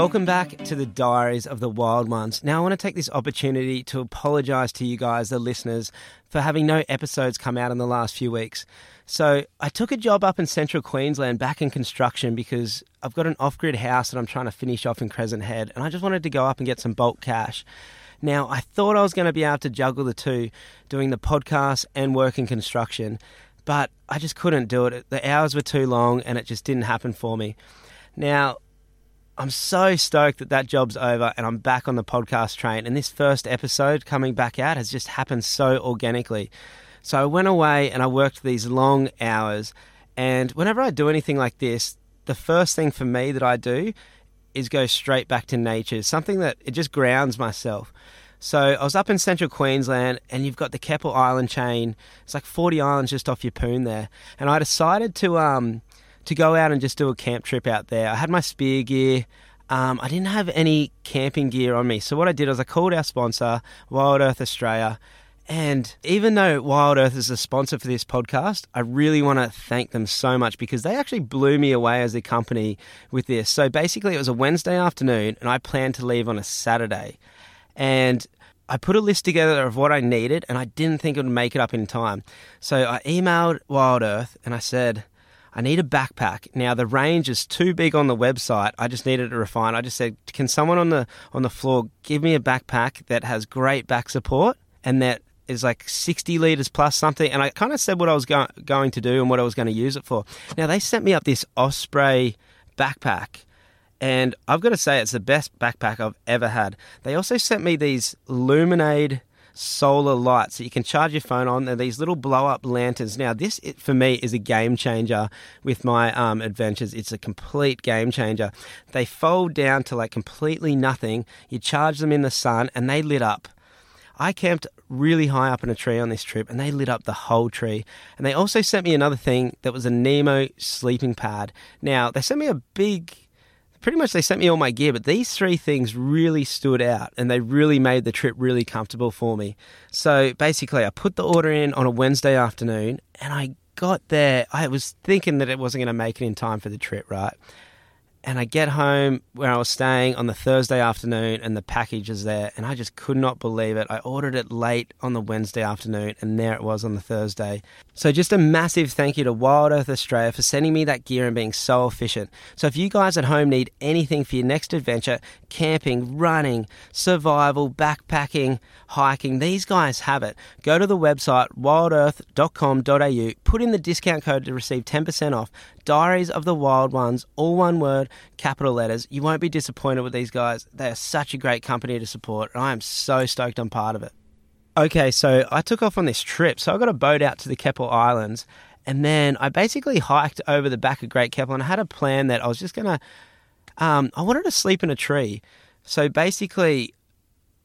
Welcome back to the Diaries of the Wild Ones. Now I want to take this opportunity to apologise to you guys, the listeners, for having no episodes come out in the last few weeks. So I took a job up in central Queensland back in construction because I've got an off-grid house that I'm trying to finish off in Crescent Head, and I just wanted to go up and get some bulk cash. Now, I thought I was going to be able to juggle the two, doing the podcast and work in construction, but I just couldn't do it. The hours were too long and it just didn't happen for me. Now, I'm so stoked that job's over and I'm back on the podcast train, and this first episode coming back out has just happened so organically. So I went away and I worked these long hours, and whenever I do anything like this, the first thing for me that I do is go straight back to nature, something that it just grounds myself. So I was up in central Queensland, and you've got the Keppel Island chain. It's like 40 islands just off your poon there. And I decided to go out and just do a camp trip out there. I had my spear gear. I didn't have any camping gear on me. So what I did was I called our sponsor, Wild Earth Australia. And even though Wild Earth is a sponsor for this podcast, I really want to thank them so much because they actually blew me away as a company with this. So basically it was a Wednesday afternoon and I planned to leave on a Saturday. And I put a list together of what I needed and I didn't think it would make it up in time. So I emailed Wild Earth and I said, I need a backpack. Now the range is too big on the website. I just needed to refine. I just said, can someone on the floor give me a backpack that has great back support and that is like 60 litres plus something. And I kind of said what I was going to do and what I was going to use it for. Now, they sent me up this Osprey backpack. And I've got to say, it's the best backpack I've ever had. They also sent me these Luminade solar lights that you can charge your phone on. They're these little blow-up lanterns. Now, this, for me, is a game changer with my adventures. It's a complete game changer. They fold down to like completely nothing. You charge them in the sun and they lit up. I camped really high up in a tree on this trip and they lit up the whole tree. And they also sent me another thing that was a Nemo sleeping pad. Now, they sent me they sent me all my gear, but these three things really stood out and they really made the trip really comfortable for me. So basically, I put the order in on a Wednesday afternoon and I got there. I was thinking that it wasn't going to make it in time for the trip, right? And I get home where I was staying on the Thursday afternoon and the package is there and I just could not believe it. I ordered it late on the Wednesday afternoon and there it was on the Thursday. So just a massive thank you to Wild Earth Australia for sending me that gear and being so efficient. So if you guys at home need anything for your next adventure, camping, running, survival, backpacking, hiking, these guys have it. Go to the website wildearth.com.au, put in the discount code to receive 10% off. Diaries of the Wild Ones, all one word, capital letters. You won't be disappointed with these guys. They are such a great company to support, and I am so stoked I'm part of it. Okay, so I took off on this trip. So I got a boat out to the Keppel Islands, and then I basically hiked over the back of Great Keppel, and I had a plan that I was just going to... I wanted to sleep in a tree. So basically,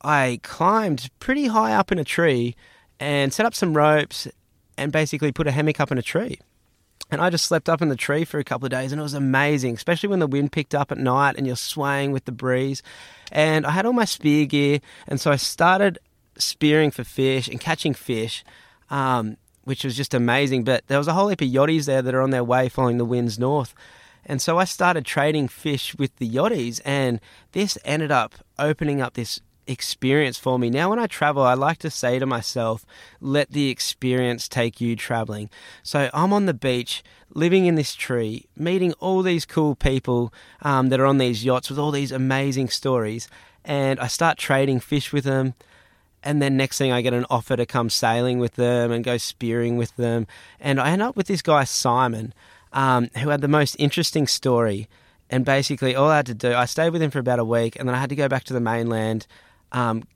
I climbed pretty high up in a tree and set up some ropes and basically put a hammock up in a tree. And I just slept up in the tree for a couple of days and it was amazing, especially when the wind picked up at night and you're swaying with the breeze. And I had all my spear gear, and so I started spearing for fish and catching fish, which was just amazing. But there was a whole heap of yachties there that are on their way following the winds north. And so I started trading fish with the yachties, and this ended up opening up this experience for me. Now when I travel, I like to say to myself, let the experience take you traveling. So I'm on the beach, living in this tree, meeting all these cool people that are on these yachts with all these amazing stories, and I start trading fish with them. And then next thing I get an offer to come sailing with them and go spearing with them. And I end up with this guy, Simon, who had the most interesting story. And basically all I had to do, I stayed with him for about a week, and then I had to go back to the mainland,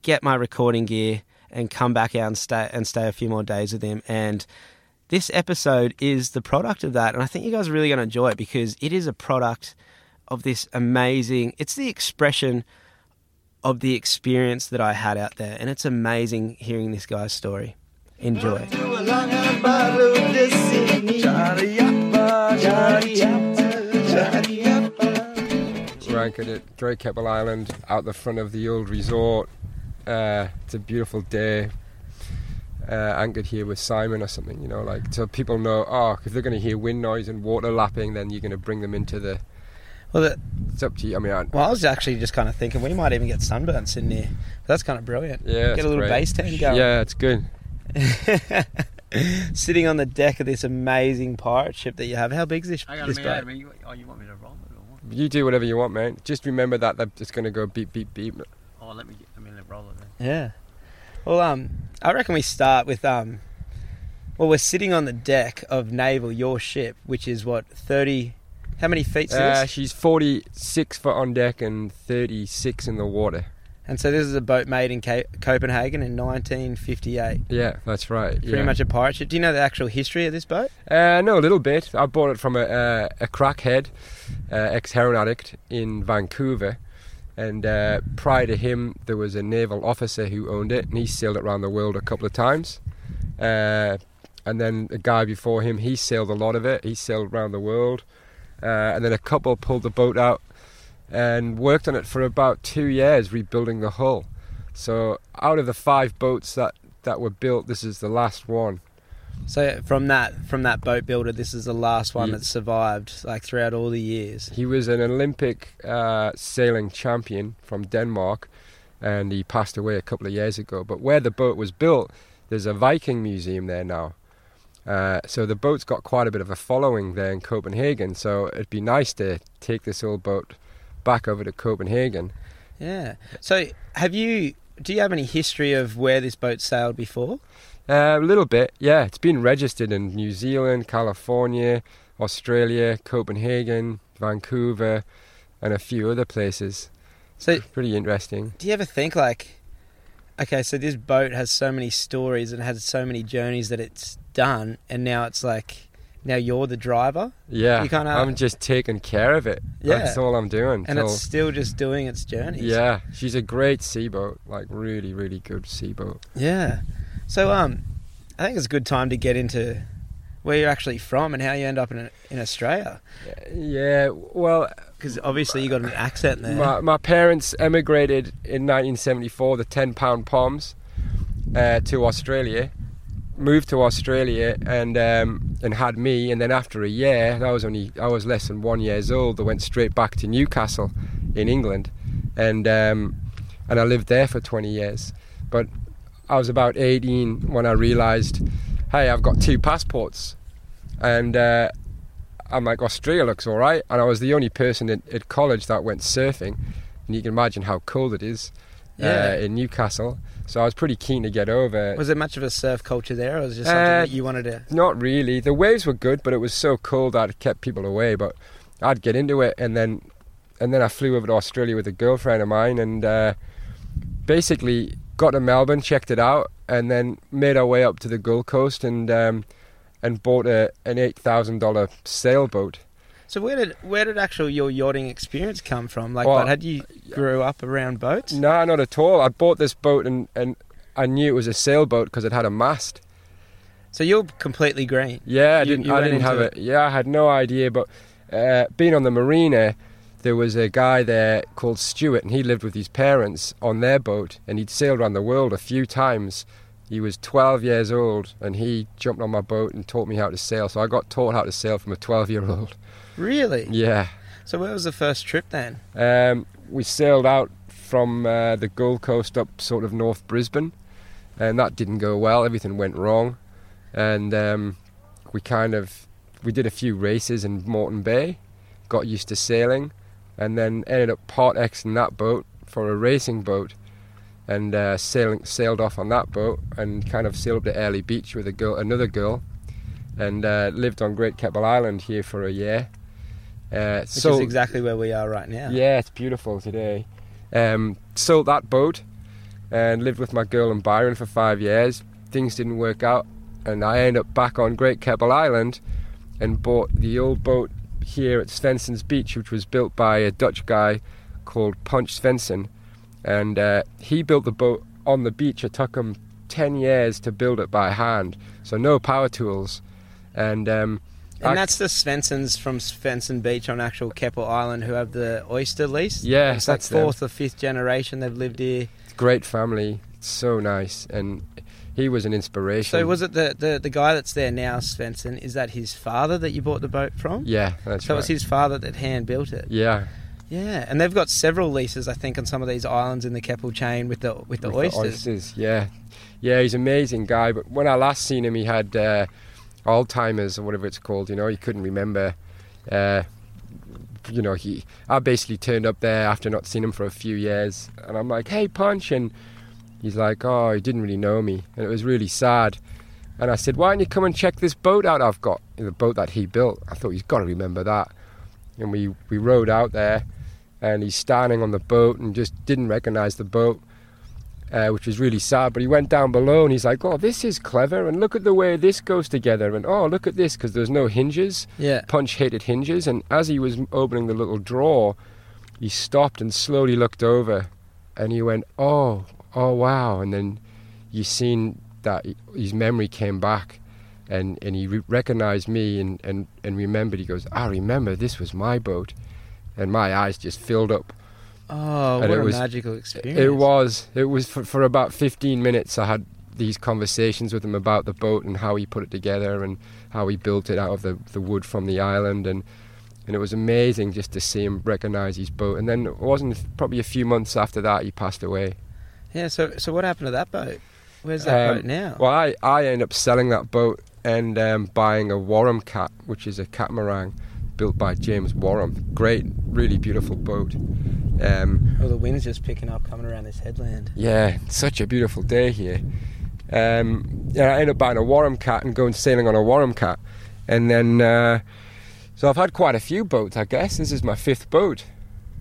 get my recording gear and come back out and stay a few more days with him. And this episode is the product of that. And I think you guys are really going to enjoy it because it is a product of this amazing, it's the expression of the experience that I had out there. And it's amazing hearing this guy's story. Enjoy. We're anchored at Great Keppel Island, out the front of the old resort. It's a beautiful day. Anchored here with Simon or something, you know, like so people know. Oh, if they're going to hear wind noise and water lapping, then you're going to bring them into the Well, it's up to you. I mean, I was actually just kind of thinking we might even get sunburnt sitting here. But that's kind of brilliant. Yeah, get a little base tan going. Yeah, it's good. Sitting on the deck of this amazing pirate ship that you have. How big is this? Hang on, you want me to roll it or what? You do whatever you want, man. Just remember that it's going to go beep, beep, beep. Oh, let me roll it then. Yeah. Well, I reckon we start with we're sitting on the deck of Naval, your ship, which is what, 30. How many feet is this? She's 46 foot on deck and 36 in the water. And so this is a boat made in Copenhagen in 1958. Yeah, that's right. Pretty much a pirate ship. Do you know the actual history of this boat? No, a little bit. I bought it from a crackhead, ex-heroin addict in Vancouver. And prior to him, there was a naval officer who owned it, and he sailed it around the world a couple of times. And then a guy before him, he sailed a lot of it. He sailed around the world. And then a couple pulled the boat out and worked on it for about 2 years, rebuilding the hull. So out of the 5 boats that were built, this is the last one. So from that boat builder, this is the last one that survived, like, throughout all the years. He was an Olympic sailing champion from Denmark, and he passed away a couple of years ago. But where the boat was built, there's a Viking museum there now. So the boat's got quite a bit of a following there in Copenhagen, so it'd be nice to take this old boat back over to Copenhagen. Yeah. So do you have any history of where this boat sailed before? A little bit, yeah. It's been registered in New Zealand, California, Australia, Copenhagen, Vancouver, and a few other places. So it's pretty interesting. Do you ever think, like, okay, so this boat has so many stories and has so many journeys that it's done, and now it's like, now you're the driver. Yeah, you can't. I'm just taking care of it. Yeah, that's all I'm doing. And it's still just doing its journeys. Yeah, she's a great sea boat, like really, really good sea boat. Yeah. So I think it's a good time to get into where you're actually from and how you end up in Australia. Yeah, well, because obviously you got an accent there. My parents emigrated in 1974, the 10-pound Poms, to Australia. Moved to Australia and had me, and then after a year, I was less than 1 year old. I went straight back to Newcastle, in England, and I lived there for 20 years. But I was about 18 when I realised, hey, I've got 2 passports, and I'm like, Australia looks all right. And I was the only person at college that went surfing, and you can imagine how cold it is. Yeah. In Newcastle, so I was pretty keen to get over. Was there much of a surf culture there, or was it just something that you wanted to... Not really. The waves were good, but it was so cold that it kept people away, but I'd get into it, and then I flew over to Australia with a girlfriend of mine, and basically got to Melbourne, checked it out, and then made our way up to the Gold Coast, and bought an $8,000 sailboat. So where did actually your yachting experience come from? Like, well, had you grew up around boats? No, not at all. I bought this boat and I knew it was a sailboat because it had a mast. So you're completely green. Yeah, I didn't have it. Yeah, I had no idea. But being on the marina, there was a guy there called Stuart, and he lived with his parents on their boat, and he'd sailed around the world a few times. He was 12 years old, and he jumped on my boat and taught me how to sail. So I got taught how to sail from a 12-year-old. Really? Yeah. So where was the first trip then? We sailed out from the Gold Coast up sort of North Brisbane, and that didn't go well. Everything went wrong, and we did a few races in Moreton Bay, got used to sailing, and then ended up part-exing that boat for a racing boat, and sailed off on that boat and kind of sailed up to Airlie Beach with another girl, and lived on Great Keppel Island here for a year. Which is exactly where we are right now. Yeah, it's beautiful today. Sold that boat and lived with my girl in Byron for 5 years. Things didn't work out, and I ended up back on Great Keppel Island and bought the old boat here at Svensen's Beach, which was built by a Dutch guy called Punch Svendsen, and he built the boat on the beach. It took him 10 years to build it by hand, so no power tools, and And that's the Svenssens from Svendsen Beach on actual Keppel Island who have the oyster lease. Yeah, it's like fourth or fifth generation they've lived here. It's a great family. It's so nice. And he was an inspiration. So was it the guy that's there now, Svendsen, is that his father that you bought the boat from? Yeah, that's right. So it was his father that hand-built it? Yeah. Yeah, and they've got several leases, I think, on some of these islands in the Keppel chain with the oysters. The oysters, yeah. Yeah, he's an amazing guy. But when I last seen him, he had... Alzheimer's or whatever it's called, you know, he couldn't remember. I basically turned up there after not seeing him for a few years, and I'm like, "Hey, Punch," and he's like, "Oh, he didn't really know me," and it was really sad. And I said, "Why don't you come and check this boat out I've got?" The boat that he built. I thought he's got to remember that. And we rowed out there, and he's standing on the boat and just didn't recognise the boat. Which was really sad, but he went down below and he's like, "Oh, this is clever, and look at the way this goes together, and oh, look at this," because there's no hinges. Yeah. Punch hated hinges, and as he was opening the little drawer, he stopped and slowly looked over, and he went, "Oh, wow," and then you seen that his memory came back, and he recognised me and remembered. He goes, "I remember this was my boat," and my eyes just filled up. Oh, and what a magical experience. It was for about 15 minutes I had these conversations with him about the boat and how he put it together and how he built it out of the wood from the island, and it was amazing just to see him recognise his boat. And then it wasn't probably a few months after that he passed away. Yeah, so what happened to that boat? Where's that boat now? Well, I ended up selling that boat and buying a Warham Cat, which is a catamaran built by James Warham. Great, really beautiful boat. The wind's just picking up coming around this headland. Yeah, it's such a beautiful day here. I ended up buying a Warham Cat and going sailing on a Warham Cat. And then, so I've had quite a few boats, I guess. This is my fifth boat.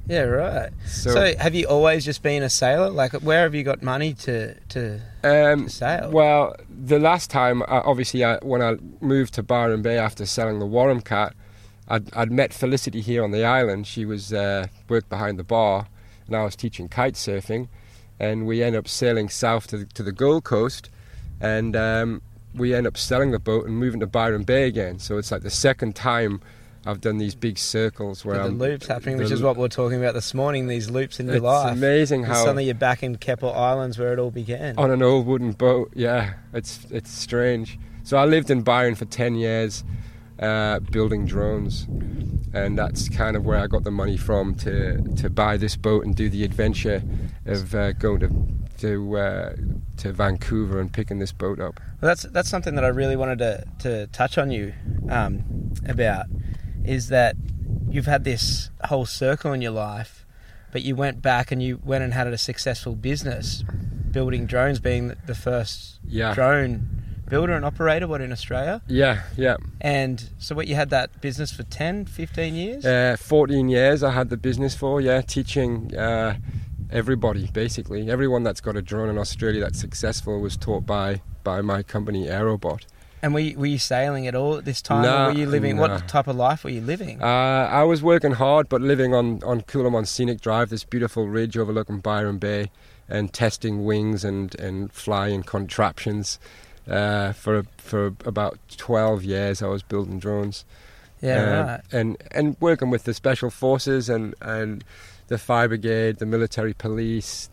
Yeah, right. So have you always just been a sailor? Like, where have you got money to sail? Well, the last time, when I moved to Byron Bay after selling the Warham Cat, I'd met Felicity here on the island. She was worked behind the bar, and I was teaching kite surfing. And we ended up sailing south to the Gold Coast, and we ended up selling the boat and moving to Byron Bay again. So it's like the second time I've done these big circles where the loops happening, which is what we're talking about this morning. These loops in your life. It's amazing how suddenly you're back in Keppel Islands where it all began. On an old wooden boat, yeah, it's strange. So I lived in Byron for 10 years. Building drones, and that's kind of where I got the money from to buy this boat and do the adventure of going to Vancouver and picking this boat up. Well, that's something that I really wanted to touch on you about, is that you've had this whole circle in your life, but you went and had a successful business building drones, being the first drone builder and operator, what, in Australia? Yeah. And so what, you had that business for 10, 15 years? 14 years I had the business for, teaching everybody, basically. Everyone that's got a drone in Australia that's successful was taught by my company, Aerobot. And were you sailing at all at this time? No. Or were you living, what type of life were you living? I was working hard, but living on Coolamon Scenic Drive, this beautiful ridge overlooking Byron Bay, and testing wings and flying contraptions. For about 12 years I was building drones, right. and working with the special forces and the fire brigade, the military police,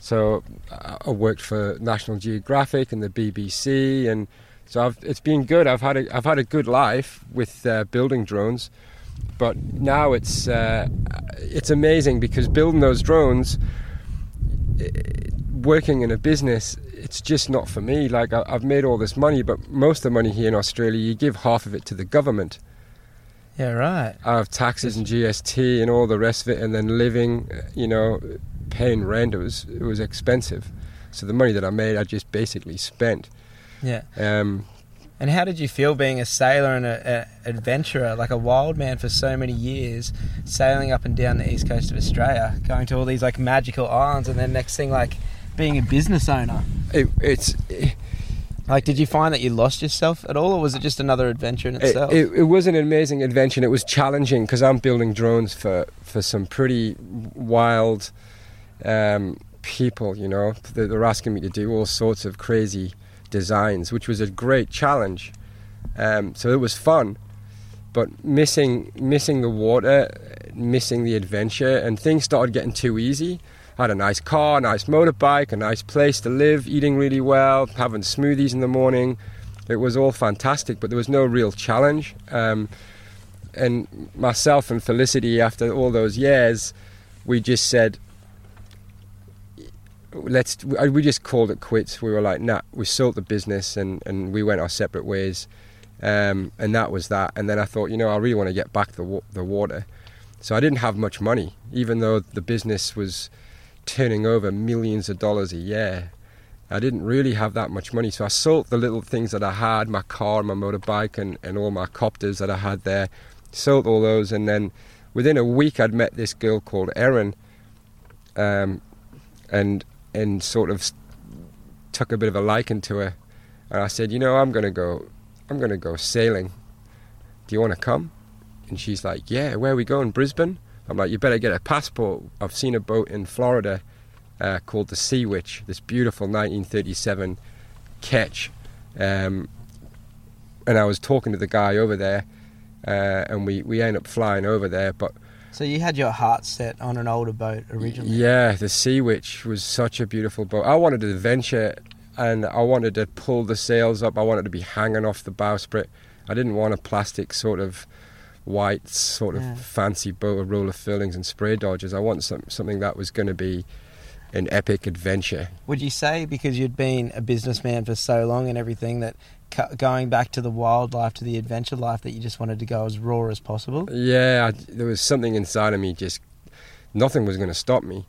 so I worked for National Geographic and the BBC, and so it's been good. I've had a good life with building drones, but now it's amazing because building those drones, working in a business, it's just not for me. Like, I've made all this money, but most of the money here in Australia, you give half of it to the government. Yeah, right. Out of taxes and GST and all the rest of it, and then living, paying rent, it was expensive. So the money that I made, I just basically spent. Yeah. And how did you feel being a sailor and an adventurer, like a wild man for so many years, sailing up and down the east coast of Australia, going to all these, like, magical islands, and then next thing, like, being a business owner? Did you find that you lost yourself at all, or was it just another adventure in itself? It was an amazing adventure, and it was challenging because I'm building drones for some pretty wild people, They're asking me to do all sorts of crazy designs, which was a great challenge. So it was fun, but missing the water, missing the adventure, and things started getting too easy. I had a nice car, a nice motorbike, a nice place to live, eating really well, having smoothies in the morning. It was all fantastic, but there was no real challenge. And myself and Felicity, after all those years, we just said, we just called it quits. We were like, nah, we sold the business and we went our separate ways. And that was that. And then I thought, you know, I really want to get back the water. So I didn't have much money, even though the business was turning over millions of dollars a year. I didn't really have that much money. So I sold the little things that I had, my car, my motorbike, and all my copters that I had there. Sold all those. And then within a week, I'd met this girl called Erin, and sort of took a bit of a liking to her. And I said, you know, I'm going to go sailing. Do you want to come? And she's like, yeah, where are we going? Brisbane? I'm like, you better get a passport. I've seen a boat in Florida called the Sea Witch, this beautiful 1937 ketch. And I was talking to the guy over there, and we end up flying over there. But so you had your heart set on an older boat originally? Yeah, the Sea Witch was such a beautiful boat. I wanted an adventure, and I wanted to pull the sails up. I wanted to be hanging off the bowsprit. I didn't want a plastic sort of white sort of fancy boat, a roll of furlings and spray dodgers. I want something that was going to be an epic adventure. Would you say, because you'd been a businessman for so long and everything, that going back to the wildlife, to the adventure life, that you just wanted to go as raw as possible? Yeah, there was something inside of me, just nothing was going to stop me.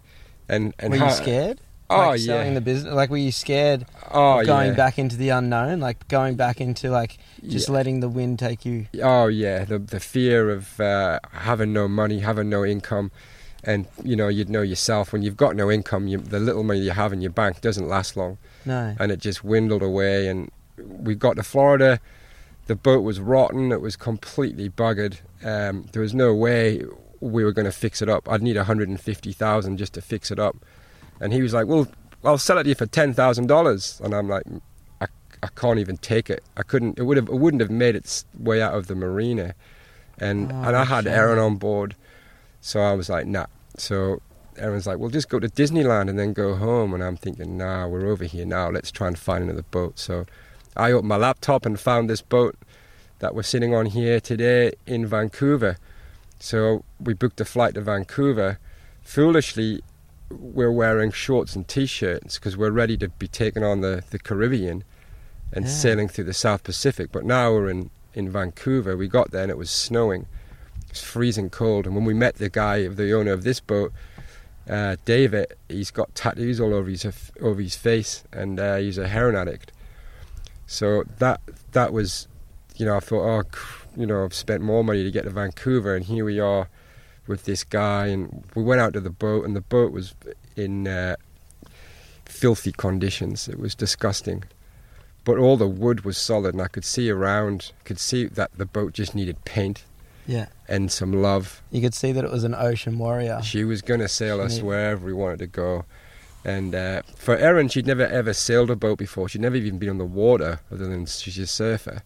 And were you scared? Oh, like selling the business, like, were you scared of going back into the unknown, like going back into like just letting the wind take you? Oh yeah, the fear of having no money, having no income. And you know, you'd know yourself, when you've got no income, the little money you have in your bank doesn't last long. No. And it just dwindled away, and we got to Florida, the boat was rotten, it was completely buggered. There was no way we were going to fix it up. I'd need $150,000 just to fix it up. And he was like, well, I'll sell it to you for $10,000. And I'm like, I can't even take it. I couldn't, it wouldn't have made its way out of the marina. And I had Erin on board. So I was like, nah. So Erin's like, well, just go to Disneyland and then go home. And I'm thinking, nah, we're over here now. Let's try and find another boat. So I opened my laptop and found this boat that we're sitting on here today in Vancouver. So we booked a flight to Vancouver. Foolishly, we're wearing shorts and t-shirts because we're ready to be taking on the Caribbean and sailing through the South Pacific. But now we're in Vancouver. We got there and it was snowing. It was freezing cold. And when we met the guy, the owner of this boat, David, he's got tattoos all over his face, and he's a heroin addict. So that was, you know, I thought, I've spent more money to get to Vancouver, and here we are with this guy. And we went out to the boat, and the boat was in filthy conditions. It was disgusting, but all the wood was solid, and I could see around, could see that the boat just needed paint and some love. You could see that it was an ocean warrior. She was going to sail us wherever we wanted to go. And for Erin, she'd never ever sailed a boat before. She'd never even been on the water, other than she's a surfer.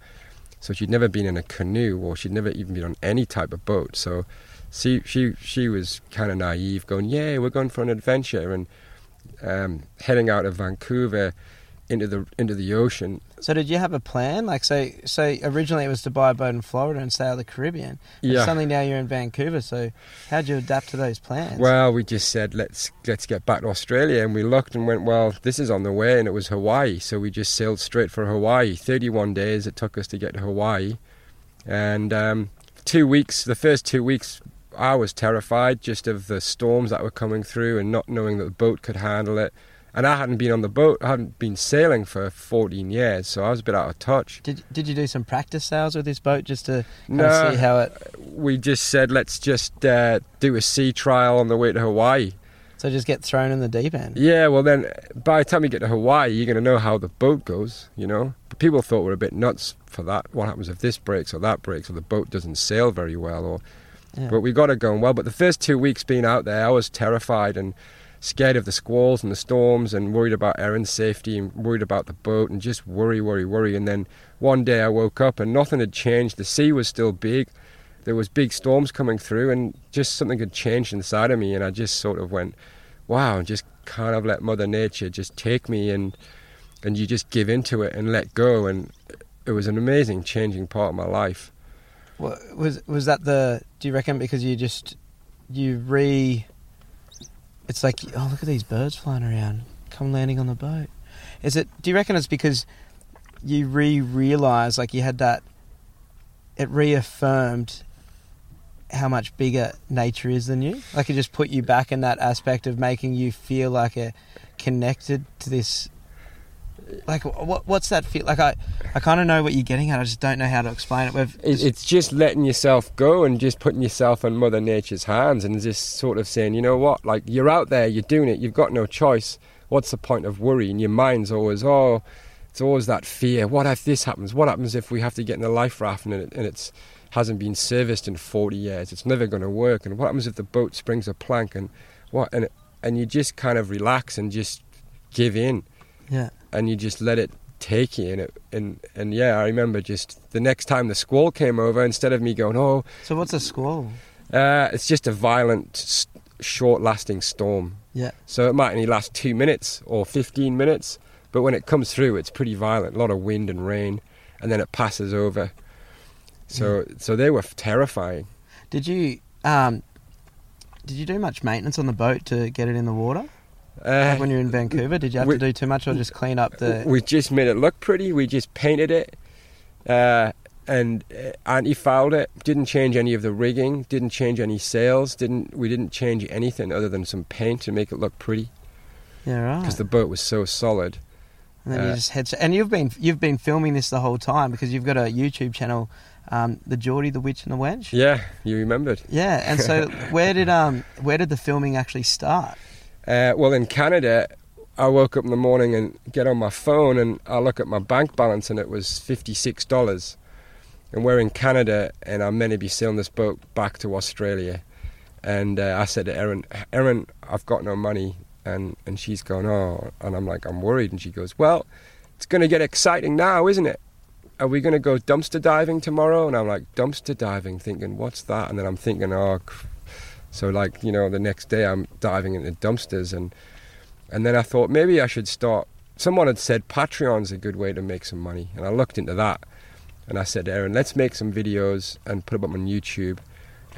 So she'd never been in a canoe, or she'd never even been on any type of boat. So she was kind of naive, going, yeah, we're going for an adventure, and heading out of Vancouver into the ocean. So did you have a plan? Like, so originally it was to buy a boat in Florida and sail the Caribbean. Yeah. Suddenly now you're in Vancouver. So how'd you adapt to those plans? Well, we just said, let's get back to Australia, and we looked and went, well, this is on the way, and it was Hawaii. So we just sailed straight for Hawaii. 31 days it took us to get to Hawaii, and 2 weeks. The first 2 weeks, I was terrified just of the storms that were coming through and not knowing that the boat could handle it. And I hadn't been on the boat, I hadn't been sailing for 14 years, so I was a bit out of touch. Did you do some practice sails with this boat just to kind of see how it... We just said, let's just do a sea trial on the way to Hawaii. So just get thrown in the deep end? Yeah, well then, by the time you get to Hawaii, you're going to know how the boat goes, you know. But people thought we're a bit nuts for that. What happens if this breaks or that breaks, or the boat doesn't sail very well, or... Yeah. But we got it going well. But the first 2 weeks being out there, I was terrified and... scared of the squalls and the storms and worried about Erin's safety and worried about the boat and just worry. And then one day I woke up and nothing had changed. The sea was still big. There was big storms coming through and just something had changed inside of me. And I just sort of went, wow, just kind of let Mother Nature just take me and you just give into it and let go. And it was an amazing changing part of my life. Well, was that the, do you reckon because you just, it's like, oh, look at these birds flying around, come landing on the boat. Is it, do you reckon it's because you realise, like you had that, it reaffirmed how much bigger nature is than you? Like it just put you back in that aspect of making you feel like a connected to this. Like what's that feel? Like I kind of know what you're getting at. I just don't know how to explain it. It's just letting yourself go and just putting yourself in Mother Nature's hands and just sort of saying, you know what? Like you're out there, you're doing it. You've got no choice. What's the point of worry? And your mind's always, oh, it's always that fear. What if this happens? What happens if we have to get in the life raft and it hasn't been serviced in 40 years? It's never going to work. And what happens if the boat springs a plank? And what? And you just kind of relax and just give in. Yeah. And you just let it take you, and yeah, I remember just the next time the squall came over, instead of me going, oh. So what's a squall? It's just a violent, short-lasting storm. Yeah. So it might only last 2 minutes or 15 minutes, but when it comes through, it's pretty violent, a lot of wind and rain, and then it passes over. So they were terrifying. Did you do much maintenance on the boat to get it in the water? Like when you were in Vancouver, did you have to do too much or just clean up the... We just made it look pretty. We just painted it and anti-fouled it. Didn't change any of the rigging. Didn't change any sails. We didn't change anything other than some paint to make it look pretty. Yeah, right. Because the boat was so solid. And then you just head... And you've been filming this the whole time because you've got a YouTube channel, the Geordie, the Witch and the Wench. Yeah, you remembered. Yeah, and so where did the filming actually start? Well, in Canada, I woke up in the morning and get on my phone and I look at my bank balance and it was $56. And we're in Canada and I'm meant to be sailing this boat back to Australia. And I said to Erin, I've got no money. And she's going, oh, and I'm like, I'm worried. And she goes, well, it's going to get exciting now, isn't it? Are we going to go dumpster diving tomorrow? And I'm like, dumpster diving, thinking, what's that? And then I'm thinking, oh, so like, you know, the next day I'm diving into dumpsters and then I thought maybe I should start. Someone had said Patreon's a good way to make some money and I looked into that and I said, Erin, let's make some videos and put them up on YouTube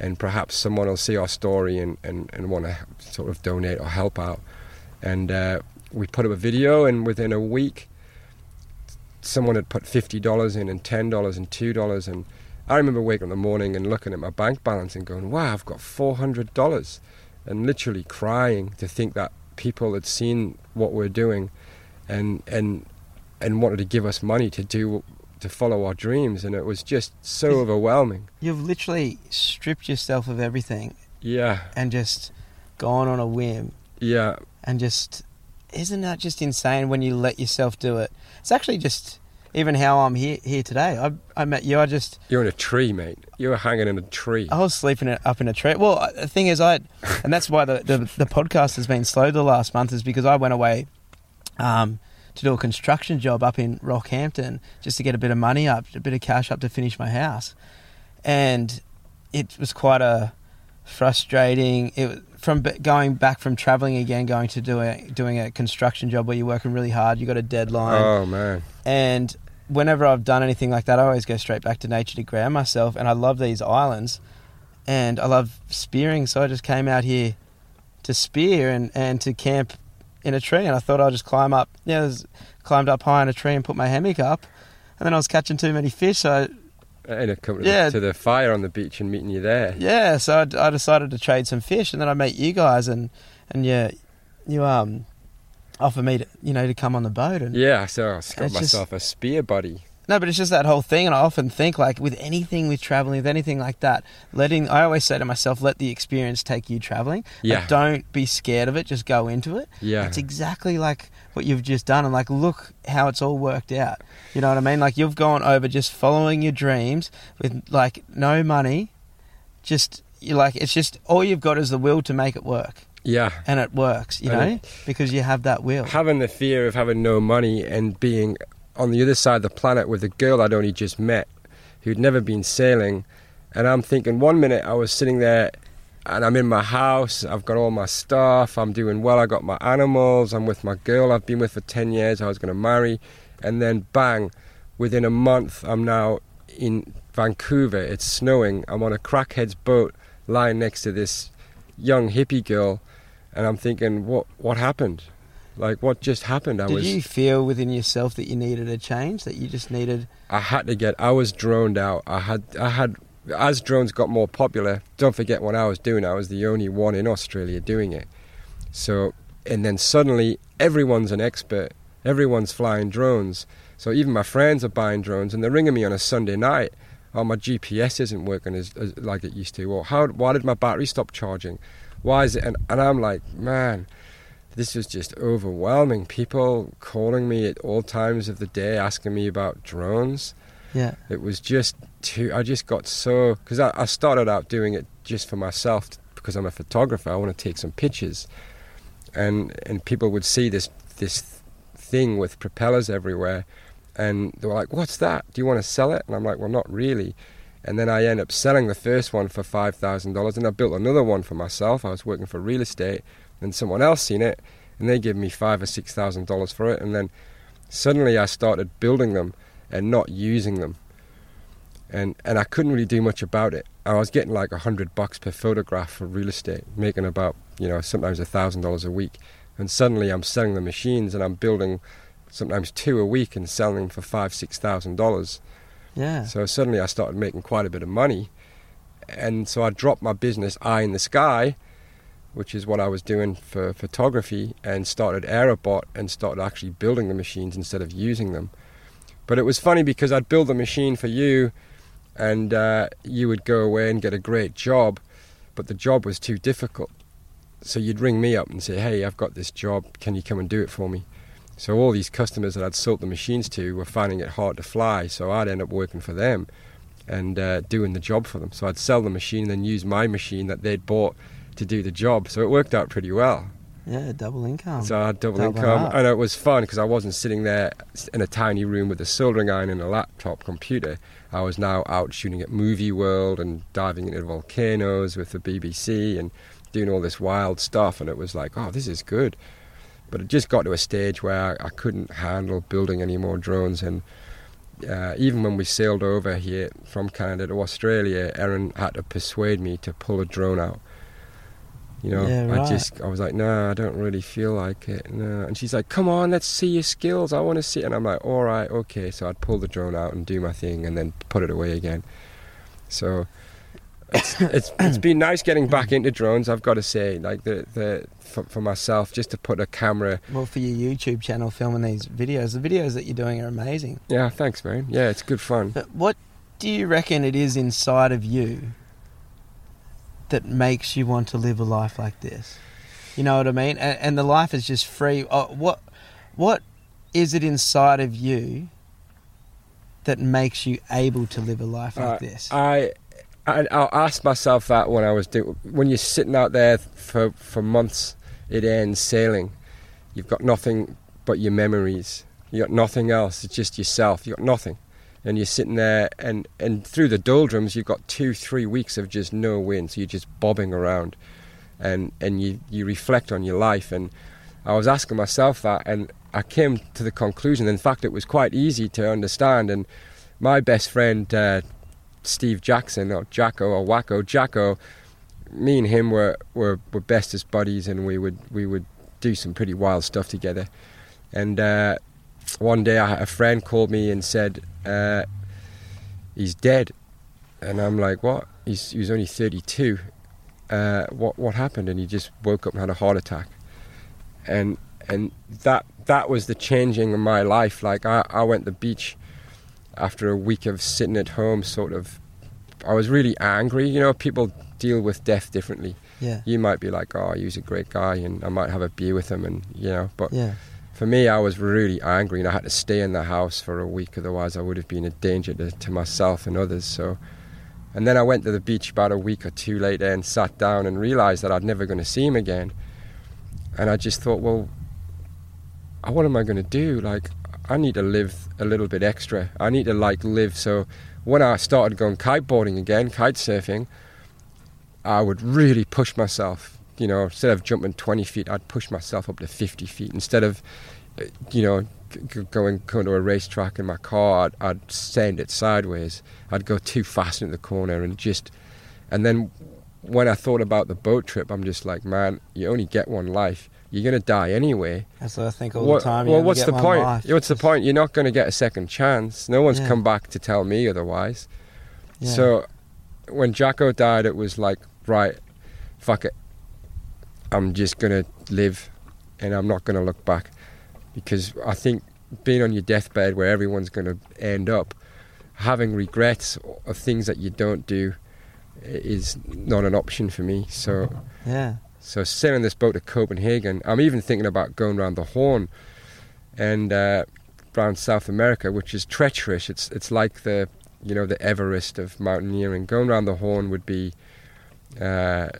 and perhaps someone will see our story and want to sort of donate or help out. And we put up a video and within a week someone had put $50 in and $10 and $2 and I remember waking up in the morning and looking at my bank balance and going, wow, I've got $400 and literally crying to think that people had seen what we're doing and wanted to give us money to follow our dreams. And it was just so overwhelming. You've literally stripped yourself of everything. Yeah. And just gone on a whim. Yeah. And just, isn't that just insane when you let yourself do it? It's actually just... Even how I'm here today, I met you, I just... You're in a tree, mate. You were hanging in a tree. I was sleeping up in a tree. Well, the thing is, and that's why the podcast has been slow the last month, is because I went away to do a construction job up in Rockhampton just to get a bit of money up, a bit of cash up to finish my house. And it was quite a frustrating... From going back from travelling again, going to doing a construction job where you're working really hard, you got a deadline. Oh, man. And whenever I've done anything like that, I always go straight back to nature to ground myself. And I love these islands and I love spearing. So I just came out here to spear and to camp in a tree. And I thought I'll just climb up. Yeah, I climbed up high in a tree and put my hammock up. And then I was catching too many fish. So and a couple to the fire on the beach and meeting you there. Yeah, so I decided to trade some fish, and then I met you guys, and yeah, you offered me to, you know, to come on the boat. And yeah, so I got myself a spear buddy. No, but it's just that whole thing, and I often think, like, with anything, with travelling, with anything like that, I always say to myself, let the experience take you travelling. Yeah. Like, don't be scared of it, just go into it. Yeah. It's exactly like what you've just done, and, like, look how it's all worked out. You know what I mean? Like, you've gone over just following your dreams with, like, no money. Just, you're like, it's just, all you've got is the will to make it work. Yeah. And it works, you know, because you have that will. Having the fear of having no money and being on the other side of the planet with a girl I'd only just met who'd never been sailing. And I'm thinking, one minute I was sitting there and I'm in my house, I've got all my stuff, I'm doing well, I got my animals, I'm with my girl I've been with for 10 years, I was going to marry. And then bang, within a month I'm now in Vancouver, it's snowing, I'm on a crackhead's boat lying next to this young hippie girl. And I'm thinking, what happened? Like, what just happened? Did you feel within yourself that you needed a change, that you just needed... I was droned out. I had, as drones got more popular, don't forget what I was doing. I was the only one in Australia doing it. So, and then suddenly everyone's an expert. Everyone's flying drones. So even my friends are buying drones and they're ringing me on a Sunday night. Oh, my GPS isn't working as like it used to. Or why did my battery stop charging? Why is it? And I'm like, man, this is just overwhelming. People calling me at all times of the day, asking me about drones. Yeah. It was just too, I just got so, because I started out doing it just for myself because I'm a photographer. I want to take some pictures. And people would see this thing with propellers everywhere. And they were like, what's that? Do you want to sell it? And I'm like, well, not really. And then I end up selling the first one for $5,000 and I built another one for myself. I was working for real estate and someone else seen it and they gave me $5,000 or $6,000 for it. And then suddenly I started building them and not using them. And I couldn't really do much about it. I was getting like $100 per photograph for real estate, making about, you know, sometimes $1,000 a week. And suddenly I'm selling the machines and I'm building sometimes two a week and selling them for $5,000 or $6,000. Yeah. So suddenly I started making quite a bit of money. And so I dropped my business, Eye in the Sky, which is what I was doing for photography, and started Aerobot and started actually building the machines instead of using them. But it was funny because I'd build the machine for you and you would go away and get a great job, but the job was too difficult. So you'd ring me up and say, hey, I've got this job, can you come and do it for me? So all these customers that I'd sold the machines to were finding it hard to fly, so I'd end up working for them and doing the job for them. So I'd sell the machine and then use my machine that they'd bought to do the job. So it worked out pretty well. Yeah, double income. So I had double income. And it was fun because I wasn't sitting there in a tiny room with a soldering iron and a laptop computer. I was now out shooting at Movie World and diving into volcanoes with the BBC and doing all this wild stuff. And it was like, oh, this is good. But it just got to a stage where I couldn't handle building any more drones. And even when we sailed over here from Canada to Australia, Erin had to persuade me to pull a drone out. You know, yeah, right. I was like, no, I don't really feel like it. No. And she's like, come on, let's see your skills. I want to see it. And I'm like, all right, okay. So I'd pull the drone out and do my thing and then put it away again. So it's been nice getting back into drones, I've got to say, like for myself, just to put a camera... Well, for your YouTube channel, filming these videos. The videos that you're doing are amazing. Yeah, thanks, man. Yeah, it's good fun. But what do you reckon it is inside of you that makes you want to live a life like this? You know what I mean? And the life is just free. What is it inside of you that makes you able to live a life like this? I'll ask myself that when I was when you're sitting out there for months, it ends sailing. You've got nothing but your memories. You got nothing else. It's just yourself. You got nothing. And you're sitting there and through the doldrums, you've got 2-3 weeks of just no wind. So you're just bobbing around and you reflect on your life. And I was asking myself that and I came to the conclusion. In fact, it was quite easy to understand. And my best friend, Steve Jackson, or Jacko, or Wacko, Jacko, me and him were bestest buddies, and we would do some pretty wild stuff together. And one day a friend called me and said he's dead, and I'm like, what? He was only 32. What happened? And he just woke up and had a heart attack. And that was the changing of my life. Like I went to the beach. After a week of sitting at home, I was really angry. You know, people deal with death differently. Yeah. You might be like, oh, he's a great guy, and I might have a beer with him, and, you know. But for me, I was really angry, and I had to stay in the house for a week, otherwise I would have been a danger to myself and others. So, and then I went to the beach about a week or two later and sat down and realised that I'd never going to see him again. And I just thought, well, what am I going to do? Like, I need to live a little bit extra. I need to, like, live. So when I started going kiteboarding again, kite surfing, I would really push myself. You know, instead of jumping 20 feet, I'd push myself up to 50 feet. Instead of, you know, going to a racetrack in my car, I'd send it sideways. I'd go too fast into the corner and just... And then when I thought about the boat trip, I'm just like, man, you only get one life. You're going to die anyway. That's what I think all the time. Well, what's the point? What's the point? You're not going to get a second chance. No one's come back to tell me otherwise. Yeah. So when Jacko died, it was like, right, fuck it. I'm just going to live and I'm not going to look back. Because I think being on your deathbed where everyone's going to end up, having regrets of things that you don't do is not an option for me. So yeah. So sailing this boat to Copenhagen, I'm even thinking about going around the Horn and around South America, which is treacherous. It's like the, you know, the Everest of mountaineering. Going around the Horn would be, you know,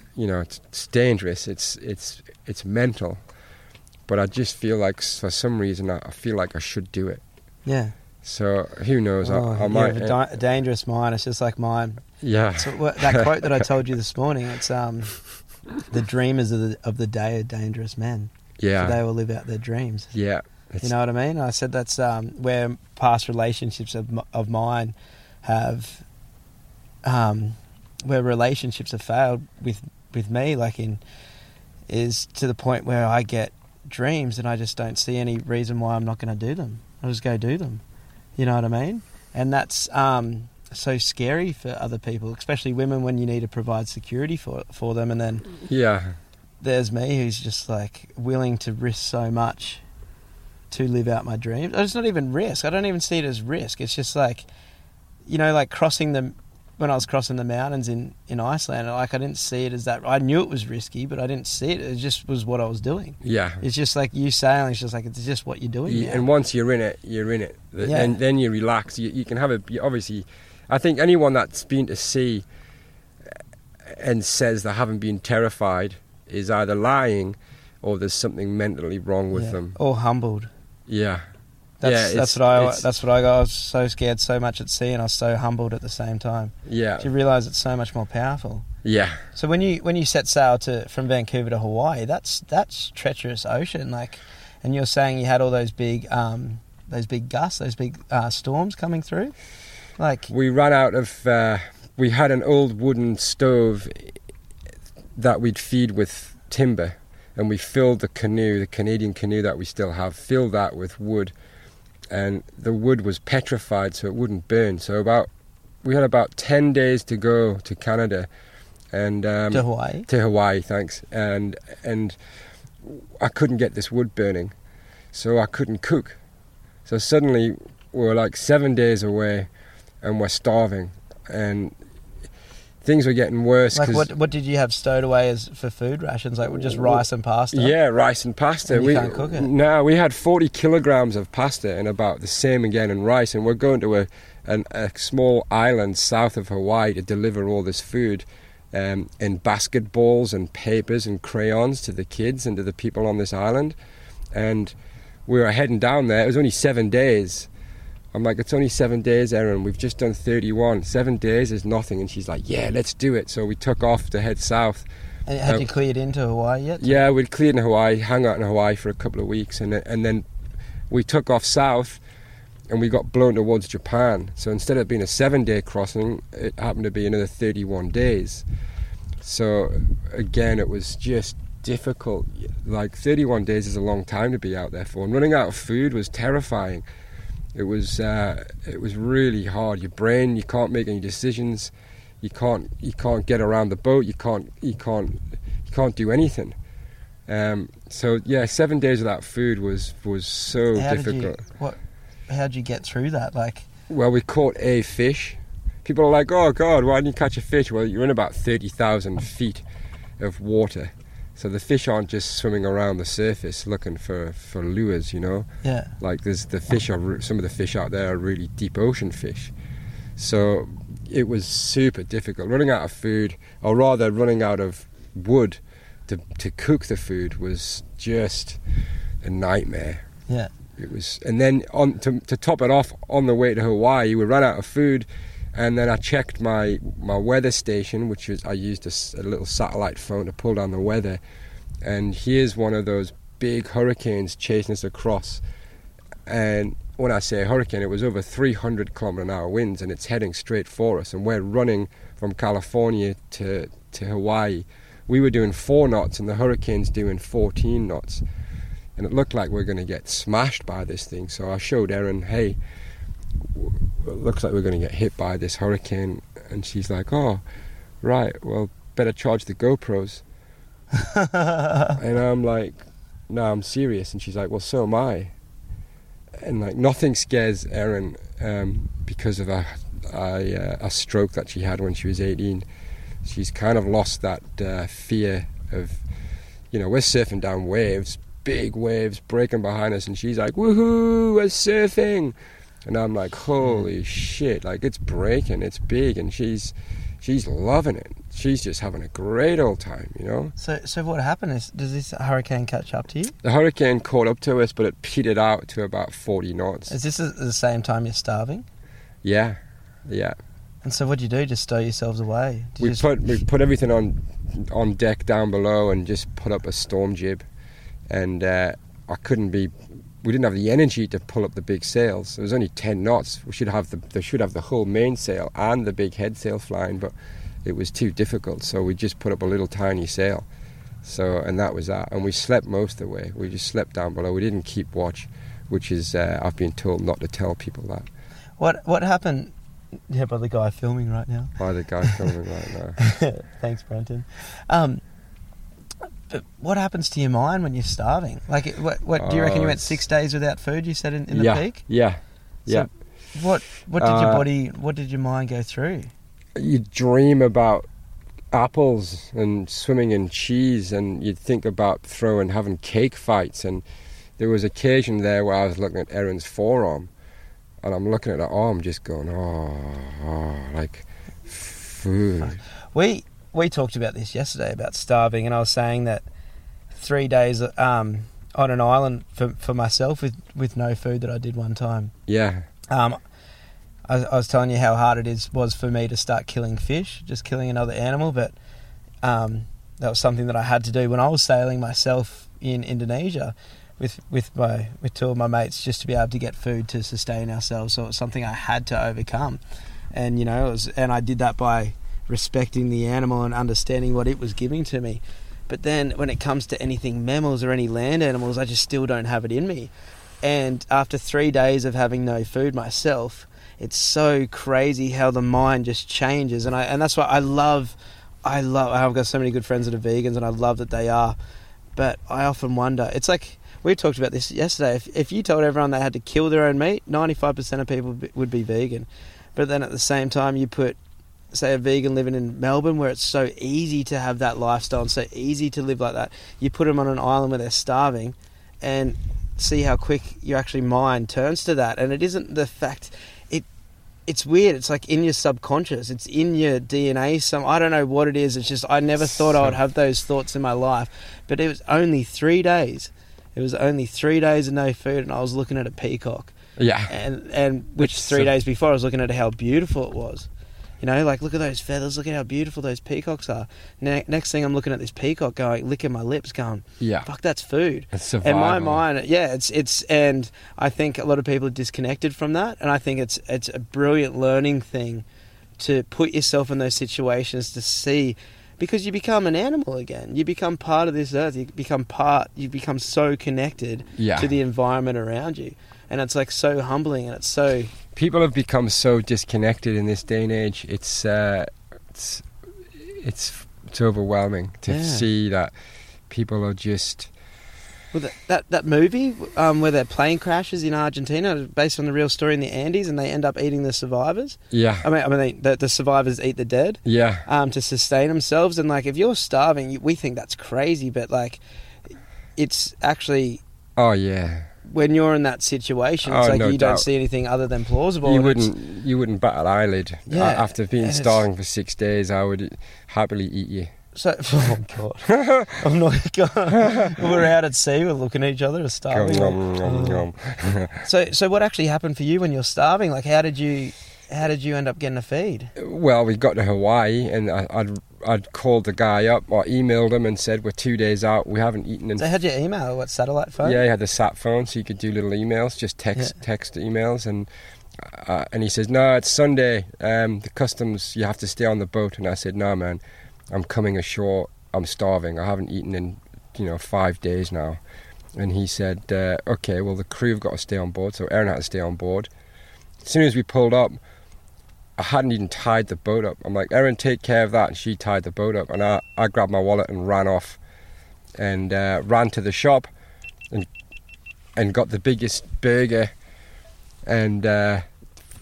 it's dangerous. It's mental. But I just feel like for some reason I feel like I should do it. Yeah. So who knows? Oh, I might. You have a dangerous mind. It's just like mine. Yeah. So that quote that I told you this morning. It's the dreamers of the day are dangerous men. Yeah. So they will live out their dreams. Yeah. You know what I mean? I said that's where past relationships of mine have, where relationships have failed with me, like is to the point where I get dreams and I just don't see any reason why I'm not going to do them. I'll just go do them. You know what I mean? And that's so scary for other people, especially women, when you need to provide security for them. And then yeah, there's me who's just like willing to risk so much to live out my dreams. It's not even risk. I don't even see it as risk. It's just like, you know, like when I was crossing the mountains in Iceland, like I didn't see it as that. I knew it was risky, but I didn't see it. It just was what I was doing. Yeah. It's just like you sailing. It's just like, it's just what you're doing. Yeah, and once you're in it, you're in it. Yeah. And then you relax. You can have it. Obviously, I think anyone that's been to sea and says they haven't been terrified is either lying or there's something mentally wrong with them. Or humbled. Yeah. That's what I got. I was so scared so much at sea and I was so humbled at the same time. Yeah. You realise it's so much more powerful. Yeah. So when you set sail from Vancouver to Hawaii, that's treacherous ocean, like, and you're saying you had all those big gusts, those big storms coming through? Like we ran out of we had an old wooden stove that we'd feed with timber, and we filled the Canadian canoe that we still have, filled that with wood. And the wood was petrified so it wouldn't burn. So we had about 10 days to go to Canada and to Hawaii. To Hawaii, thanks. And I couldn't get this wood burning, so I couldn't cook. So suddenly we're like 7 days away and we're starving and things were getting worse. Like what did you have stowed away as for food rations? Like just rice and pasta? Yeah, rice and pasta. And you can't cook it? No, we had 40 kilograms of pasta and about the same again in rice. And we're going to a small island south of Hawaii to deliver all this food in basketballs and papers and crayons to the kids and to the people on this island. And we were heading down there. It was only 7 days. I'm like, it's only 7 days, Erin. We've just done 31. 7 days is nothing. And she's like, yeah, let's do it. So we took off to head south. And had you cleared into Hawaii yet? Yeah, we'd cleared in Hawaii, hung out in Hawaii for a couple of weeks. And then we took off south and we got blown towards Japan. So instead of being a 7-day crossing, it happened to be another 31 days. So again, it was just difficult. Like 31 days is a long time to be out there for. And running out of food was terrifying. It was really hard. Your brain, you can't make any decisions. You can't get around the boat. You can't do anything. So yeah, 7 days without food was so difficult. How'd you get through that? Like, well, we caught a fish. People are like, oh God, why didn't you catch a fish? Well, you're in about 30,000 feet of water, so the fish aren't just swimming around the surface looking for lures, you know? Yeah. Like some of the fish out there are really deep ocean fish. So it was super difficult. Running out of food, or rather running out of wood to cook the food was just a nightmare. Yeah. It was, and then on to top it off, on the way to Hawaii, we ran out of food, and then I checked my weather station, which is I used a little satellite phone to pull down the weather, and here's one of those big hurricanes chasing us across, and when I say hurricane, it was over 300 km/h winds, and it's heading straight for us, and we're running from California to Hawaii. We were doing 4 knots, and the hurricane's doing 14 knots. And it looked like we were going to get smashed by this thing. So I showed Erin, hey, it looks like we're going to get hit by this hurricane. And she's like, oh, right, well, better charge the GoPros. And I'm like, no, I'm serious. And she's like, well, so am I. And, like, nothing scares Erin because of a stroke that she had when she was 18. She's kind of lost that fear of, you know, we're surfing down waves, big waves breaking behind us, and she's like, woohoo, we're surfing, and I'm like, holy shit, like, it's breaking, it's big, and she's loving it, she's just having a great old time, you know. So what happened is, does this hurricane catch up to you? The hurricane caught up to us, but it petered out to about 40 knots. Is this at the same time you're starving? Yeah. And so what do you do? Just stow yourselves away? We put everything on deck down below and just put up a storm jib. And we didn't have the energy to pull up the big sails. It was only 10 knots. They should have the whole mainsail and the big head sail flying, but it was too difficult. So we just put up a little tiny sail. So, and that was that. And we slept most of the way. We just slept down below. We didn't keep watch, which is, I've been told not to tell people that. What happened? Yeah, by the guy filming right now. Thanks, Brenton. But what happens to your mind when you're starving? Like, what do you reckon? You went 6 days without food, you said, in the peak? Yeah. So what did your body, what did your mind go through? You dream about apples and swimming in cheese, and you'd think about having cake fights. And there was occasion there where I was looking at Erin's forearm, and I'm looking at her arm just going, like food. We talked about this yesterday, about starving, and I was saying that 3 days on an island for myself with no food that I did one time. Yeah. I was telling you how hard it was for me to start killing fish, just killing another animal, but that was something that I had to do when I was sailing myself in Indonesia with two of my mates, just to be able to get food to sustain ourselves. So it was something I had to overcome. And, you know, and I did that by respecting the animal and understanding what it was giving to me. But then when it comes to anything mammals or any land animals, I just still don't have it in me. And after 3 days of having no food myself, it's so crazy how the mind just changes. And that's why I love I've got so many good friends that are vegans, and I love that they are, but I often wonder, it's like we talked about this yesterday, if you told everyone they had to kill their own meat, 95% of people would be vegan. But then at the same time, you put, say, a vegan living in Melbourne, where it's so easy to have that lifestyle and so easy to live like that, you put them on an island where they're starving, and see how quick your actually mind turns to that. And it isn't the fact, it's weird, it's like in your subconscious, it's in your DNA. I don't know what it is, it's just I never thought I would have those thoughts in my life. But it was only 3 days. It was only 3 days of no food, and I was looking at a peacock. Yeah. And which 3 days before I was looking at how beautiful it was. You know, like, look at those feathers, look at how beautiful those peacocks are. Next thing I'm looking at this peacock going, licking my lips, going, yeah, fuck, that's food. It's survival. And my mind, yeah, it's, and I think a lot of people are disconnected from that. And I think it's a brilliant learning thing to put yourself in those situations to see, because you become an animal again. You become part of this earth. You become so connected to the environment around you. And it's like so humbling, and it's so... People have become so disconnected in this day and age. It's overwhelming to see that people are just... Well, that movie where their plane crashes in Argentina, based on the real story in the Andes, and they end up eating the survivors. Yeah, I mean, the survivors eat the dead. Yeah, to sustain themselves. And like, if you're starving, we think that's crazy, but like, it's actually... Oh yeah. When you're in that situation, it's like don't see anything other than plausible. You wouldn't bat an eyelid. Yeah, after being starving for 6 days, I would happily eat you. So, oh God, I'm not going. We're out at sea, we're looking at each other, we're starving. So what actually happened for you when you're starving? Like, how did you end up getting a feed? Well, we got to Hawaii, and I'd called the guy up or emailed him and said, we're 2 days out, we haven't eaten. So had your email? What, satellite phone? Yeah, he had the sat phone, so you could do little emails, just text emails, and he says, no, it's Sunday. The customs, you have to stay on the boat. And I said, no, man, I'm coming ashore. I'm starving. I haven't eaten in, 5 days now. And he said, okay, well, the crew have got to stay on board. So Erin had to stay on board. As soon as we pulled up, I hadn't even tied the boat up. I'm like, Erin, take care of that. And she tied the boat up. And I grabbed my wallet and ran off and ran to the shop and got the biggest burger. And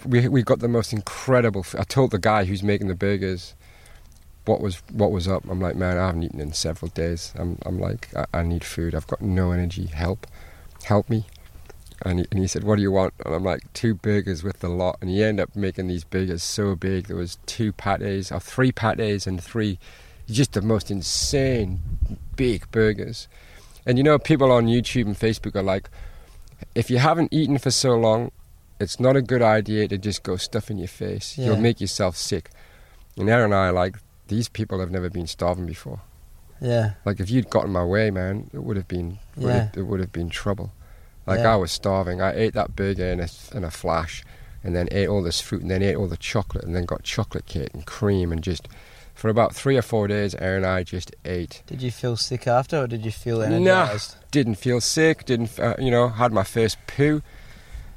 we got the most incredible. I told the guy who's making the burgers what was up. I'm like, man, I haven't eaten in several days. I'm like, I need food. I've got no energy. Help me. And he said, what do you want? And I'm like, 2 burgers with the lot. And he ended up making these burgers so big. There was 3 pâtés and 3 just the most insane big burgers. And people on YouTube and Facebook are like, if you haven't eaten for so long, it's not a good idea to just go stuff in your face. Yeah. You'll make yourself sick. And Erin and I are like, these people have never been starving before. Yeah. Like, if you'd gotten my way, man, it would have been it would have been trouble. Like, I was starving. I ate that burger in a flash, and then ate all this fruit, and then ate all the chocolate, and then got chocolate cake and cream, and just for about 3 or 4 days, Erin and I just ate. Did you feel sick after, or did you feel energized? Nah, didn't feel sick. Didn't had my first poo.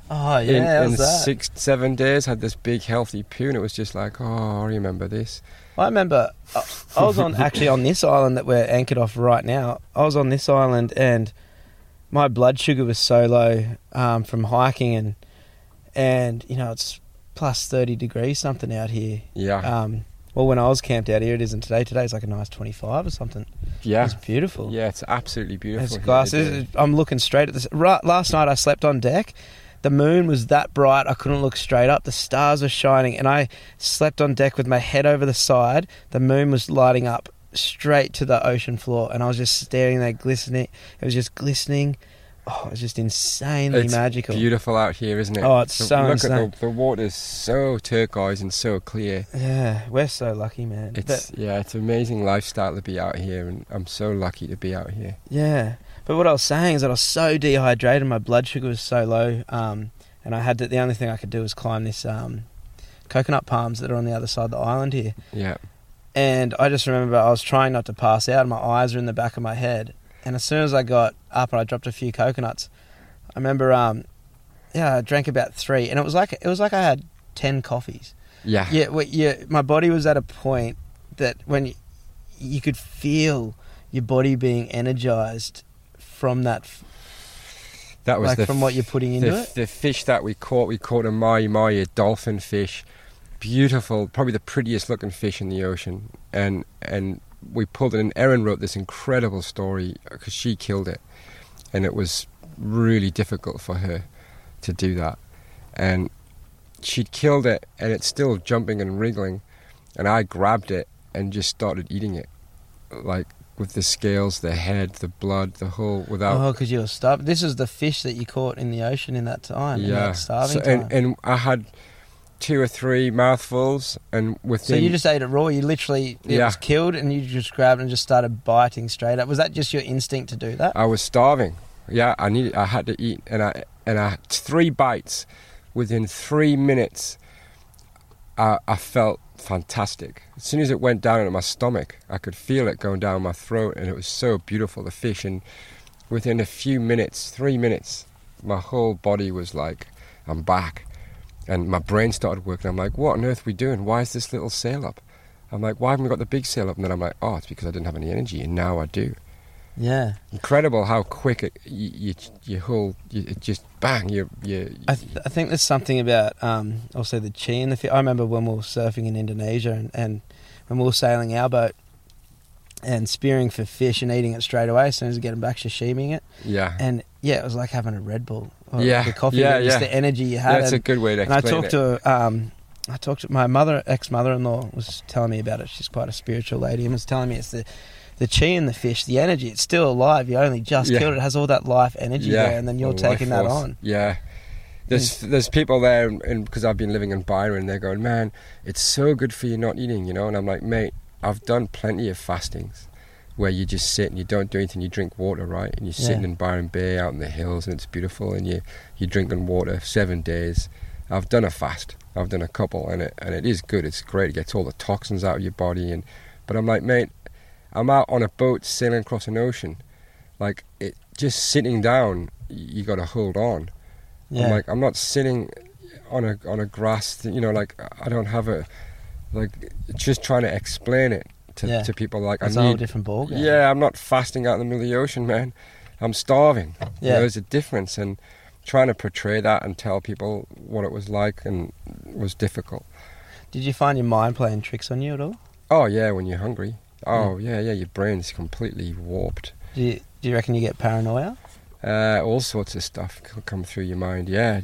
Oh yeah, how's that? 6-7 days, had this big healthy poo, and it was just like, oh, I remember this. I remember I was on this island that we're anchored off right now. I was on this island, and my blood sugar was so low from hiking, and it's plus 30 degrees something out here. Yeah. Well, when I was camped out here, it isn't today. Today's like a nice 25 or something. Yeah. It's beautiful. Yeah, it's absolutely beautiful. It's glass. I'm looking straight at this. Right, last night I slept on deck. The moon was that bright, I couldn't look straight up. The stars were shining, and I slept on deck with my head over the side. The moon was lighting up straight to the ocean floor, and I was just staring there, glistening. It was just glistening. Oh, it was just insanely magical. It's beautiful out here, isn't it? Oh, it's so insane. Look at the water's so turquoise and so clear. Yeah, we're so lucky, man. It's an amazing lifestyle to be out here, and I'm so lucky to be out here. Yeah. But what I was saying is that I was so dehydrated, my blood sugar was so low, and I had the only thing I could do was climb this coconut palms that are on the other side of the island here. Yeah. And I just remember I was trying not to pass out, and my eyes were in the back of my head. And as soon as I got up and I dropped a few coconuts, I remember, I drank about 3, and it was like I had 10 coffees. Yeah. Yeah, my body was at a point that when you could feel your body being energized from that was like from what you're putting into it. The fish that we caught a mai, a dolphin fish, beautiful, probably the prettiest looking fish in the ocean, and we pulled it. And Erin wrote this incredible story because she killed it, and it was really difficult for her to do that. And she'd killed it, and it's still jumping and wriggling, and I grabbed it and just started eating it, like, with the scales, the head, the blood, the whole, without... Oh, because you were starving. This is the fish that you caught in the ocean in that time. Yeah. In that starving time. And I had 2 or 3 mouthfuls, and within... So you just ate it raw? You literally... It was killed, and you just grabbed it and just started biting straight up. Was that just your instinct to do that? I was starving. Yeah, I had to eat, and I had 3 bites. Within 3 minutes, I felt... fantastic. As soon as it went down into my stomach, I could feel it going down my throat, and it was so beautiful, the fish. And within a few minutes, 3 minutes, my whole body was like, I'm back. And my brain started working. I'm like, what on earth are we doing? Why is this little sail up? I'm like, why haven't we got the big sail up? And then I'm like, oh, it's because I didn't have any energy, and now I do. Yeah. Incredible how quick it just bang. I think there's something about also the chi in the fish. I remember when we were surfing in Indonesia and when we were sailing our boat and spearing for fish and eating it straight away as soon as we get them back, sashimiing it. Yeah. And yeah, it was like having a Red Bull or the coffee. Yeah, just the energy you had. That's a good way to explain it. And I talked to I talked to my mother, ex-mother-in-law was telling me about it. She's quite a spiritual lady and was telling me it's the chi in the fish, the energy. It's still alive. You only just killed it. It has all that life energy there, and then you're taking that on. Yeah. There's people there, and because I've been living in Byron, they're going, man, it's so good for you not eating, you know? And I'm like, mate, I've done plenty of fastings where you just sit and you don't do anything, you drink water, right? And you're sitting in Byron Bay out in the hills and it's beautiful and you're drinking water 7 days. I've done a fast. I've done a couple, and it is good. It's great. It gets all the toxins out of your body. But I'm like, mate, I'm out on a boat sailing across an ocean. Like, it just sitting down, you got to hold on. Yeah. I'm like, I'm not sitting on a grass thing, you know, like, I don't have a, like, just trying to explain it to people. Like, it's a whole different ball game. Yeah, I'm not fasting out in the middle of the ocean, man. I'm starving. Yeah. You know, there's a difference, and trying to portray that and tell people what it was like and was difficult. Did you find your mind playing tricks on you at all? Oh yeah, when you're hungry. Oh yeah, your brain's completely warped. Do you reckon you get paranoia? All sorts of stuff come through your mind. Yeah,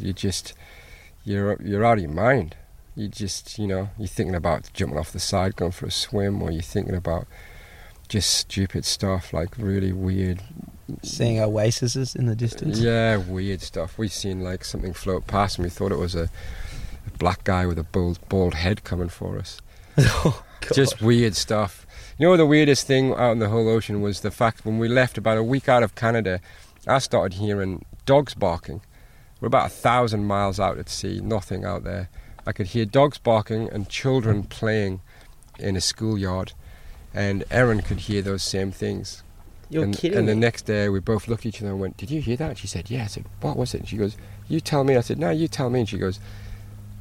you're out of your mind. You just, you know, you're thinking about jumping off the side, going for a swim, or you're thinking about just stupid stuff, like really weird. Seeing oases in the distance? Yeah, weird stuff. We've seen, like, something float past and we thought it was a black guy with a bald head coming for us. Oh, God. Just weird stuff. You know, the weirdest thing out in the whole ocean was the fact when we left about a week out of Canada, I started hearing dogs barking. We're about 1,000 miles out at sea, nothing out there. I could hear dogs barking and children playing in a schoolyard, and Erin could hear those same things. You're kidding me. And the next day we both looked at each other and went, did you hear that? And she said, yeah. I said, what was it? And she goes, you tell me. I said, no, you tell me. And she goes,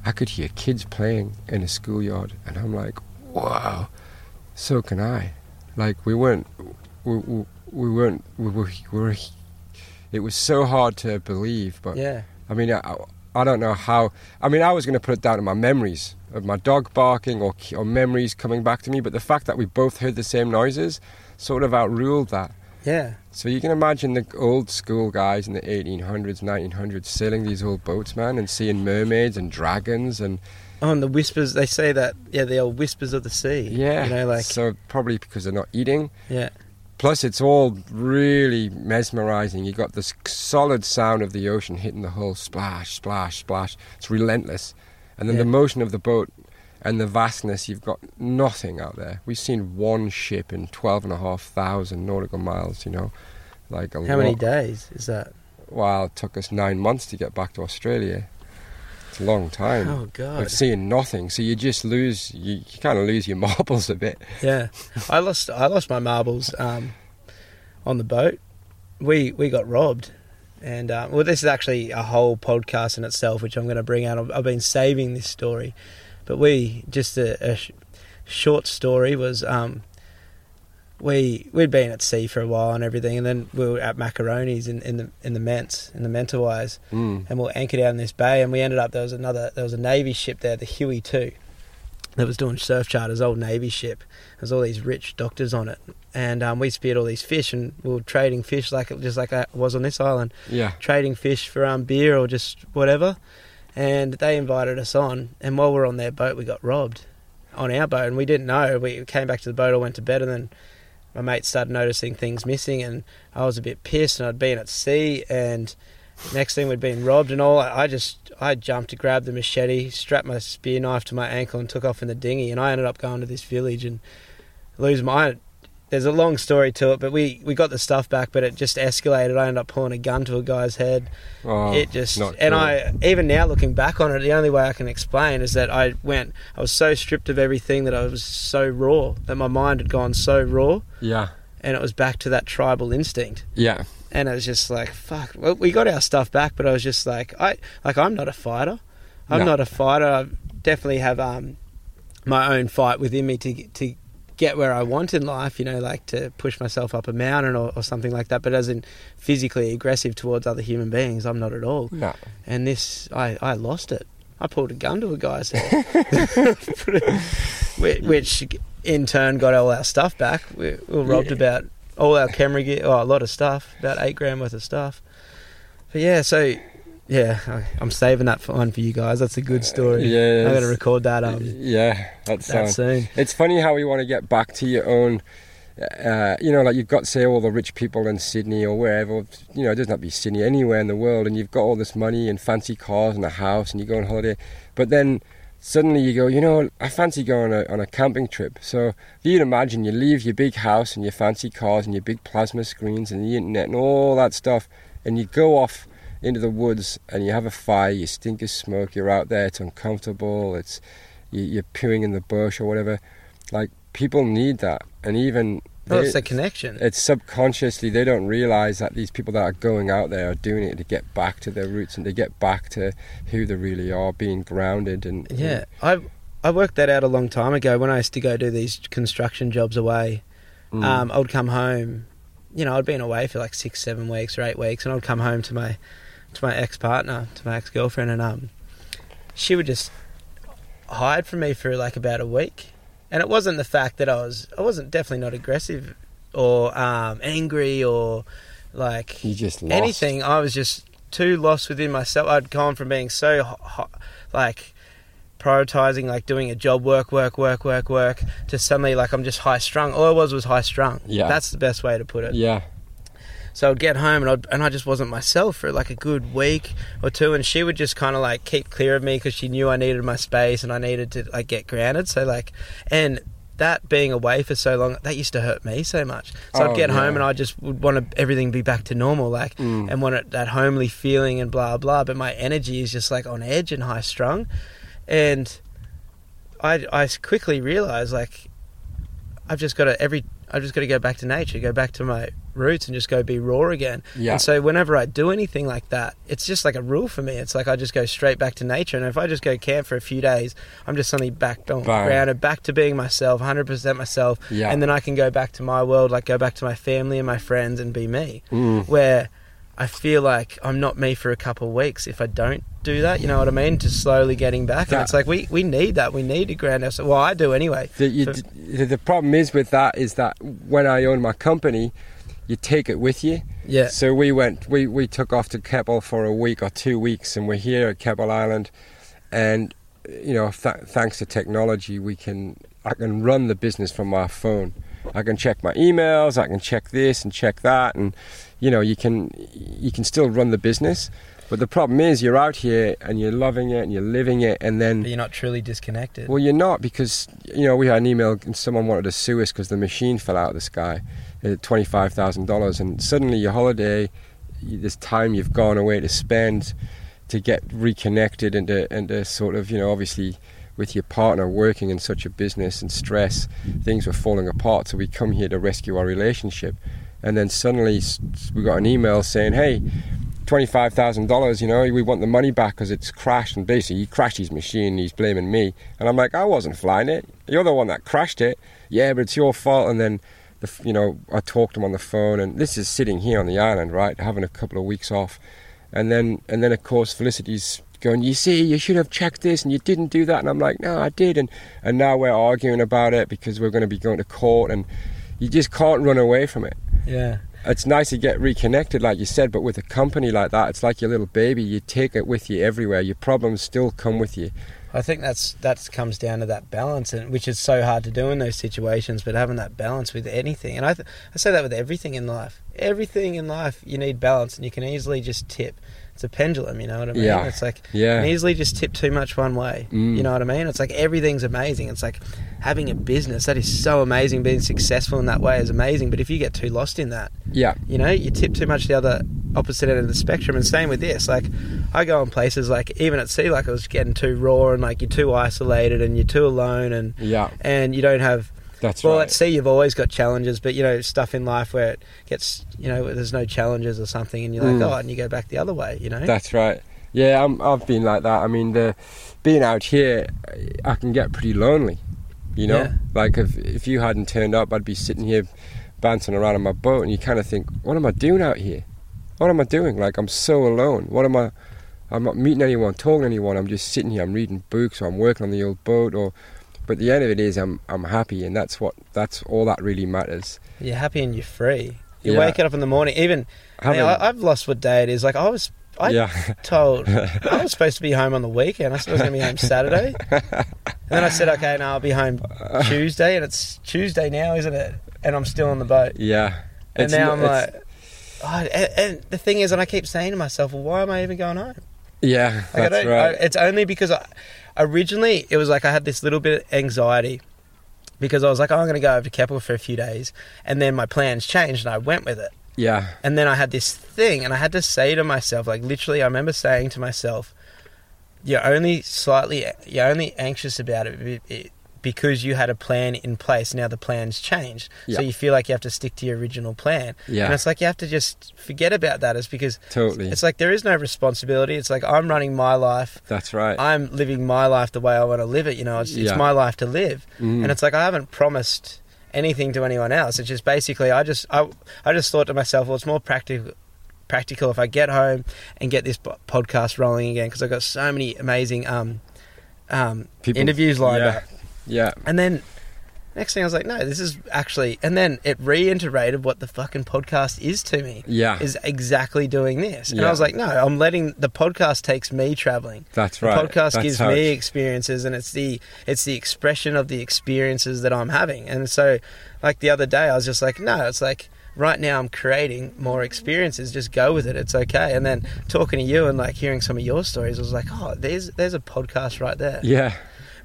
I could hear kids playing in a schoolyard. And I'm like, wow, so can I. Like, we weren't, it was so hard to believe. But yeah, I mean, I don't know how. I mean, I was going to put it down to my memories of my dog barking or memories coming back to me, but the fact that we both heard the same noises sort of outruled that. Yeah. So you can imagine the old school guys in the 1800s, 1900s sailing these old boats, man, and seeing mermaids and dragons and... Oh, and the whispers, they say that, yeah, the old whispers of the sea. Yeah. You know, like... So probably because they're not eating. Yeah. Plus it's all really mesmerising. You've got this solid sound of the ocean hitting the hull, splash, splash, splash. It's relentless. And then the motion of the boat and the vastness, you've got nothing out there. We've seen one ship in 12,500 nautical miles, you know. Like how many days is that? Well, it took us 9 months to get back to Australia. It's a long time. Oh, God. We've seen nothing. So you just lose, you kind of lose your marbles a bit. Yeah. I lost my marbles on the boat. We got robbed. And, well, this is actually a whole podcast in itself, which I'm going to bring out. I've been saving this story. But short story was we'd been at sea for a while and everything, and then we were at Macaroni's in the Mentawais, and we were anchored out in this bay, and we ended up there was a Navy ship there, the Huey 2, that was doing surf charters, old Navy ship. There's all these rich doctors on it, and we speared all these fish, and we were trading fish just like I was on this island, trading fish for beer or just whatever. And they invited us on, and while we were on their boat, we got robbed on our boat, and we didn't know. We came back to the boat, I went to bed, and then my mate started noticing things missing, and I was a bit pissed, and I'd been at sea, and next thing we'd been robbed and all. I jumped to grab the machete, strapped my spear knife to my ankle, and took off in the dinghy, and I ended up going to this village and lose my... There's a long story to it, but we got the stuff back, but it just escalated. I ended up pulling a gun to a guy's head. Oh, it just not and good. I even now looking back on it, the only way I can explain is that I was so stripped of everything that I was so raw, that my mind had gone so raw. Yeah. And it was back to that tribal instinct. Yeah. And I was just like, fuck. Well, we got our stuff back, but I was just like, I'm not a fighter. I'm not a fighter. I definitely have my own fight within me to get where I want in life, you know, like to push myself up a mountain or something like that, but as in physically aggressive towards other human beings, I'm not at all. No. And this, I lost it. I pulled a gun to a guy's head, which in turn got all our stuff back. We were robbed about all our camera gear, a lot of stuff, about $8,000 worth of stuff. But yeah, so Yeah, I'm saving that for one for you guys. That's a good story. Yeah, I'm going to record that. That soon. It's funny how you want to get back to your own. You know, like you've got, say, all the rich people in Sydney or wherever. You know, it doesn't have to be Sydney, anywhere in the world, and you've got all this money and fancy cars and a house, and you go on holiday. But then suddenly you go, you know, I fancy going on a camping trip. So if you'd imagine, you leave your big house and your fancy cars and your big plasma screens and the internet and all that stuff, and you go off into the woods and you have a fire, you stink of smoke, you're out there, it's uncomfortable, it's you're peering in the bush or whatever. Like, people need that. And even it's a connection. It's subconsciously, they don't realize that these people that are going out there are doing it to get back to their roots and to get back to who they really are, being grounded. And yeah, I worked that out a long time ago when I used to go do these construction jobs away. I would come home, you know, I'd been away for like 6-7 weeks or 8 weeks, and I'd come home to my ex-partner, to my ex-girlfriend, and she would just hide from me for like about a week. And it wasn't the fact that I wasn't definitely not aggressive or angry or like you just lost. Anything. I was just too lost within myself. I'd gone from being so like prioritizing, like doing a job, work, to suddenly like I'm just high strung. All I was high strung. Yeah, that's the best way to put it. Yeah. So I'd get home and I just wasn't myself for like a good week or two, and she would just kind of like keep clear of me because she knew I needed my space and I needed to like get grounded. So like, and that being away for so long, that used to hurt me so much. So I'd get home and I just would want everything to be back to normal, like, and want that homely feeling and blah blah. But my energy is just like on edge and high strung, and I quickly realized like I've just got to go back to nature, go back to my roots and just go be raw again. Yeah. And so whenever I do anything like that, it's just like a rule for me. It's like I just go straight back to nature. And if I just go camp for a few days, I'm just suddenly back grounded, back to being myself, 100% myself. Yeah. And then I can go back to my world, like go back to my family and my friends and be me. Where I feel like I'm not me for a couple of weeks if I don't do that, you know what I mean? Just slowly getting back. And it's like we need that. We need to ground ourselves. Well, I do anyway. The problem is with that is that when I owned my company, you take it with you. Yeah. So we took off to Keppel for a week or 2 weeks, and we're here at Keppel Island. And you know, thanks to technology, I can run the business from my phone. I can check my emails, I can check this and check that, and you know, you can still run the business. But the problem is you're out here and you're loving it and you're living it, and then... But you're not truly disconnected. Well, you're not, because, you know, we had an email and someone wanted to sue us because the machine fell out of the sky at $25,000, and suddenly your holiday, this time you've gone away to spend, to get reconnected and to sort of, you know, obviously... with your partner working in such a business and stress, things were falling apart. So we come here to rescue our relationship, and then suddenly we got an email saying, hey, $25,000, you know, we want the money back because it's crashed. And basically he crashed his machine and he's blaming me, and I'm like, I wasn't flying it, you're the one that crashed it. Yeah, but it's your fault. And then you know, I talked to him on the phone, and this is sitting here on the island, right, having a couple of weeks off, and then of course Felicity's going, you see, you should have checked this and you didn't do that. And I'm like, no, I did. And now we're arguing about it because we're going to be going to court, and you just can't run away from it. Yeah. It's nice to get reconnected, like you said, but with a company like that, it's like your little baby. You take it with you everywhere. Your problems still come with you. I think that comes down to that balance, and which is so hard to do in those situations, but having that balance with anything. And I say that with everything in life. Everything in life, you need balance, and you can easily just tip. It's a pendulum, you know what I mean? Yeah. It's like you can easily just tip too much one way, you know what I mean? It's like everything's amazing. It's like having a business, that is so amazing. Being successful in that way is amazing, but if you get too lost in that, you know, you tip too much the other opposite end of the spectrum. And same with this, like I go in places like even at sea, like I was getting too raw, and like you're too isolated and you're too alone, and and you don't have... At sea you've always got challenges, but you know, stuff in life where it gets, you know, there's no challenges or something, and you're like, and you go back the other way, you know? That's right. Yeah, I've been like that. I mean, being out here, I can get pretty lonely, you know? Yeah. Like if you hadn't turned up, I'd be sitting here bouncing around on my boat, and you kind of think, what am I doing out here? What am I doing? Like, I'm so alone. What am I... I'm not meeting anyone, talking to anyone. I'm just sitting here, I'm reading books, or I'm working on the old boat, or... But the end of it is I'm happy, and that's all that really matters. You're happy and you're free. You wake up in the morning. Even I've lost what day it is. Like I was I told I was supposed to be home on the weekend. I said I was going to be home Saturday. And then I said, okay, now I'll be home Tuesday. And it's Tuesday now, isn't it? And I'm still on the boat. Yeah. And it's, now I'm like... Oh, and the thing is, and I keep saying to myself, well, why am I even going home? Yeah, like, that's right. It's only because originally it was like I had this little bit of anxiety because I was like, oh, I'm going to go over to Keppel for a few days. And then my plans changed and I went with it. Yeah. And then I had this thing and I had to say to myself, like literally I remember saying to myself, you're only anxious about it because you had a plan in place. Now the plan's changed. Yeah. So you feel like you have to stick to your original plan. Yeah. And it's like you have to just forget about that. It's because totally. It's like there is no responsibility. It's like I'm running my life. That's right. I'm living my life the way I want to live it. You know, it's my life to live. Mm. And it's like I haven't promised anything to anyone else. It's just basically I just thought to myself, well, it's more practical if I get home and get this podcast rolling again because I've got so many amazing interviews lined up. Yeah. And then next thing I was like, no, this is actually... And then it reiterated what the fucking podcast is to me. Yeah. Is exactly doing this. And I was like, no, I'm letting... The podcast takes me traveling. That's right. The podcast gives me experiences and it's the expression of the experiences that I'm having. And so, like, the other day I was just like, no, it's like... Right now I'm creating more experiences. Just go with it. It's okay. And then talking to you and, like, hearing some of your stories, I was like, oh, there's a podcast right there. Yeah.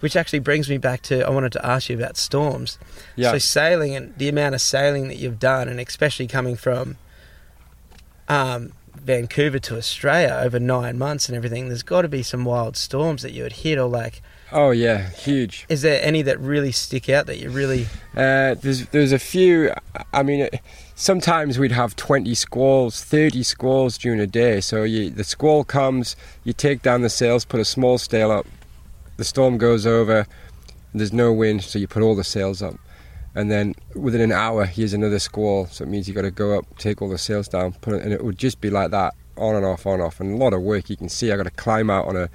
Which actually brings me back to, I wanted to ask you about storms. Yeah. So sailing and the amount of sailing that you've done, and especially coming from Vancouver to Australia over 9 months and everything, there's got to be some wild storms that you had hit or like... Oh, yeah, huge. Is there any that really stick out that you really... There's a few. I mean, sometimes we'd have 20 squalls, 30 squalls during a day. So the squall comes, you take down the sails, put a small sail up, the storm goes over, and there's no wind, so you put all the sails up. And then within an hour, here's another squall. So it means you got to go up, take all the sails down, put it, and it would just be like that, on and off, on and off. And a lot of work. You can see I got to climb out on a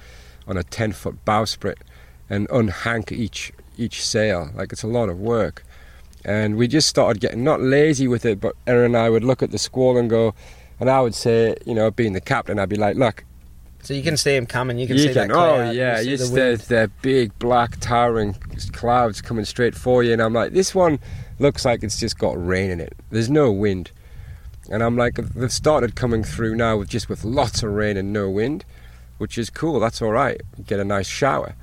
10-foot bowsprit and unhank each sail. Like, it's a lot of work. And we just started getting, not lazy with it, but Erin and I would look at the squall and go, and I would say, you know, being the captain, I'd be like, look. So you can see them coming, you can see that cloud. Oh, yeah, they're big, black, towering clouds coming straight for you. And I'm like, this one looks like it's just got rain in it. There's no wind. And I'm like, they've started coming through now with lots of rain and no wind, which is cool. That's all right. You get a nice shower.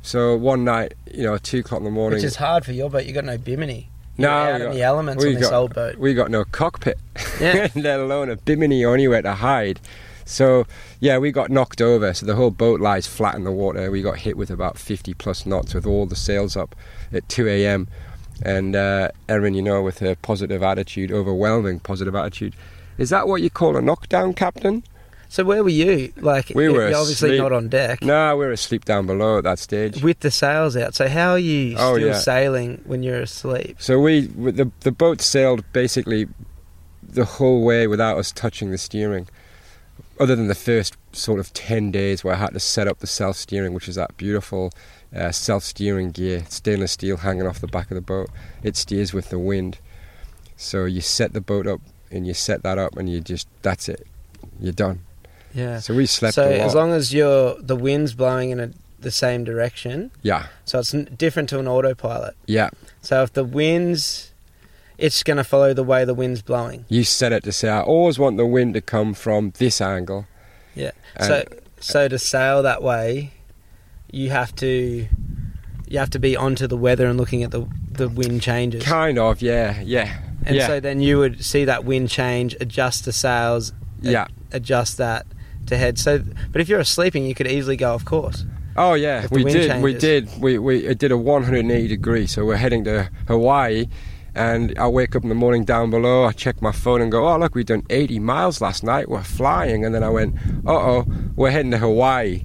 So one night, you know, at 2 o'clock in the morning... Which is hard for your boat. You got no bimini. You're out in the elements on this old boat. We got no cockpit, yeah. Let alone a bimini or anywhere to hide. So, yeah, we got knocked over. So the whole boat lies flat in the water. We got hit with about 50-plus knots with all the sails up at 2 a.m. And Erin, you know, with her positive attitude, overwhelming positive attitude, is that what you call a knockdown, Captain? So where were you? Like, you're obviously not on deck. No, we were asleep down below at that stage. With the sails out. So how are you still sailing when you're asleep? So the boat sailed basically the whole way without us touching the steering, other than the first sort of 10 days where I had to set up the self-steering, which is that beautiful self-steering gear, stainless steel hanging off the back of the boat. It steers with the wind. So you set the boat up and you set that up and you just, that's it, you're done. Yeah. So we slept a lot. So as long as the wind's blowing in the same direction. Yeah. So it's different to an autopilot. Yeah. So if the wind's, it's going to follow the way the wind's blowing. You set it to say, I always want the wind to come from this angle. Yeah. So to sail that way, you have to be onto the weather and looking at the wind changes. Kind of, yeah. And so then you would see that wind change, adjust the sails. Yeah. Adjust that to head. So, but if you're sleeping, you could easily go off course. Oh yeah, we did a 180 degree. So we're heading to Hawaii, and I wake up in the morning down below. I check my phone and go, oh look, we've done 80 miles last night. We're flying, and then I went, we're heading to Hawaii.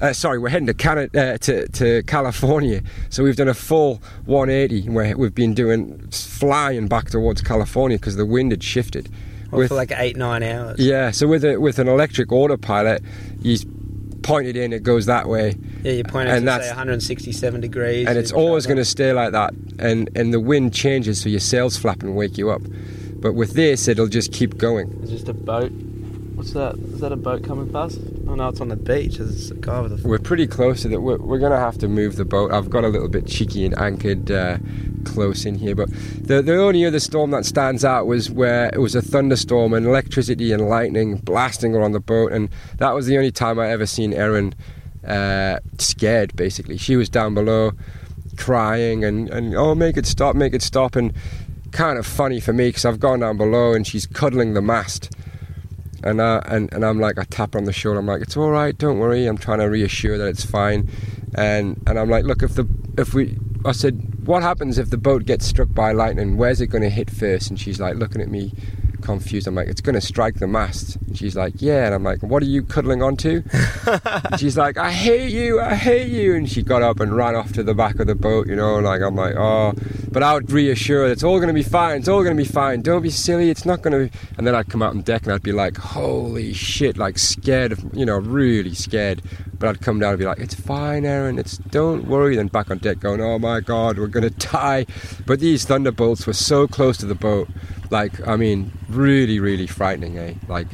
We're heading to Canada, to California. So we've done a full 180. We've been flying back towards California because the wind had shifted. For like 8-9 hours. Yeah, so with an electric autopilot, you point it in, it goes that way. Yeah, you point it in, say, 167 degrees. And it's always going to stay like that. And the wind changes, so your sails flap and wake you up. But with this, it'll just keep going. It's just a boat What's that? Is that a boat coming past? Oh no, it's on the beach. There's a guy with a... We're pretty close to that. We're going to have to move the boat. I've got a little bit cheeky and anchored close in here. But the only other storm that stands out was where it was a thunderstorm and electricity and lightning blasting around the boat. And that was the only time I ever seen Erin scared, basically. She was down below crying and oh, make it stop. And kind of funny for me because I've gone down below and she's cuddling the mast. And I'm like, I tap her on the shoulder. I'm like, it's all right, don't worry. I'm trying to reassure that it's fine. And I'm like, look, I said, what happens if the boat gets struck by lightning? Where's it going to hit first? And she's like, looking at me, confused. I'm like, it's going to strike the mast. And she's like, yeah. And I'm like, what are you cuddling onto? And she's like, I hate you. And she got up and ran off to the back of the boat, you know. Like, I'm like, oh. But I would reassure her, it's all going to be fine, don't be silly, it's not going to... And then I'd come out on deck and I'd be like, holy shit, like scared, really scared. But I'd come down and be like, it's fine, Erin, don't worry. Then back on deck going, oh my God, we're going to die. But these thunderbolts were so close to the boat, like, I mean, really, really frightening, eh? Like,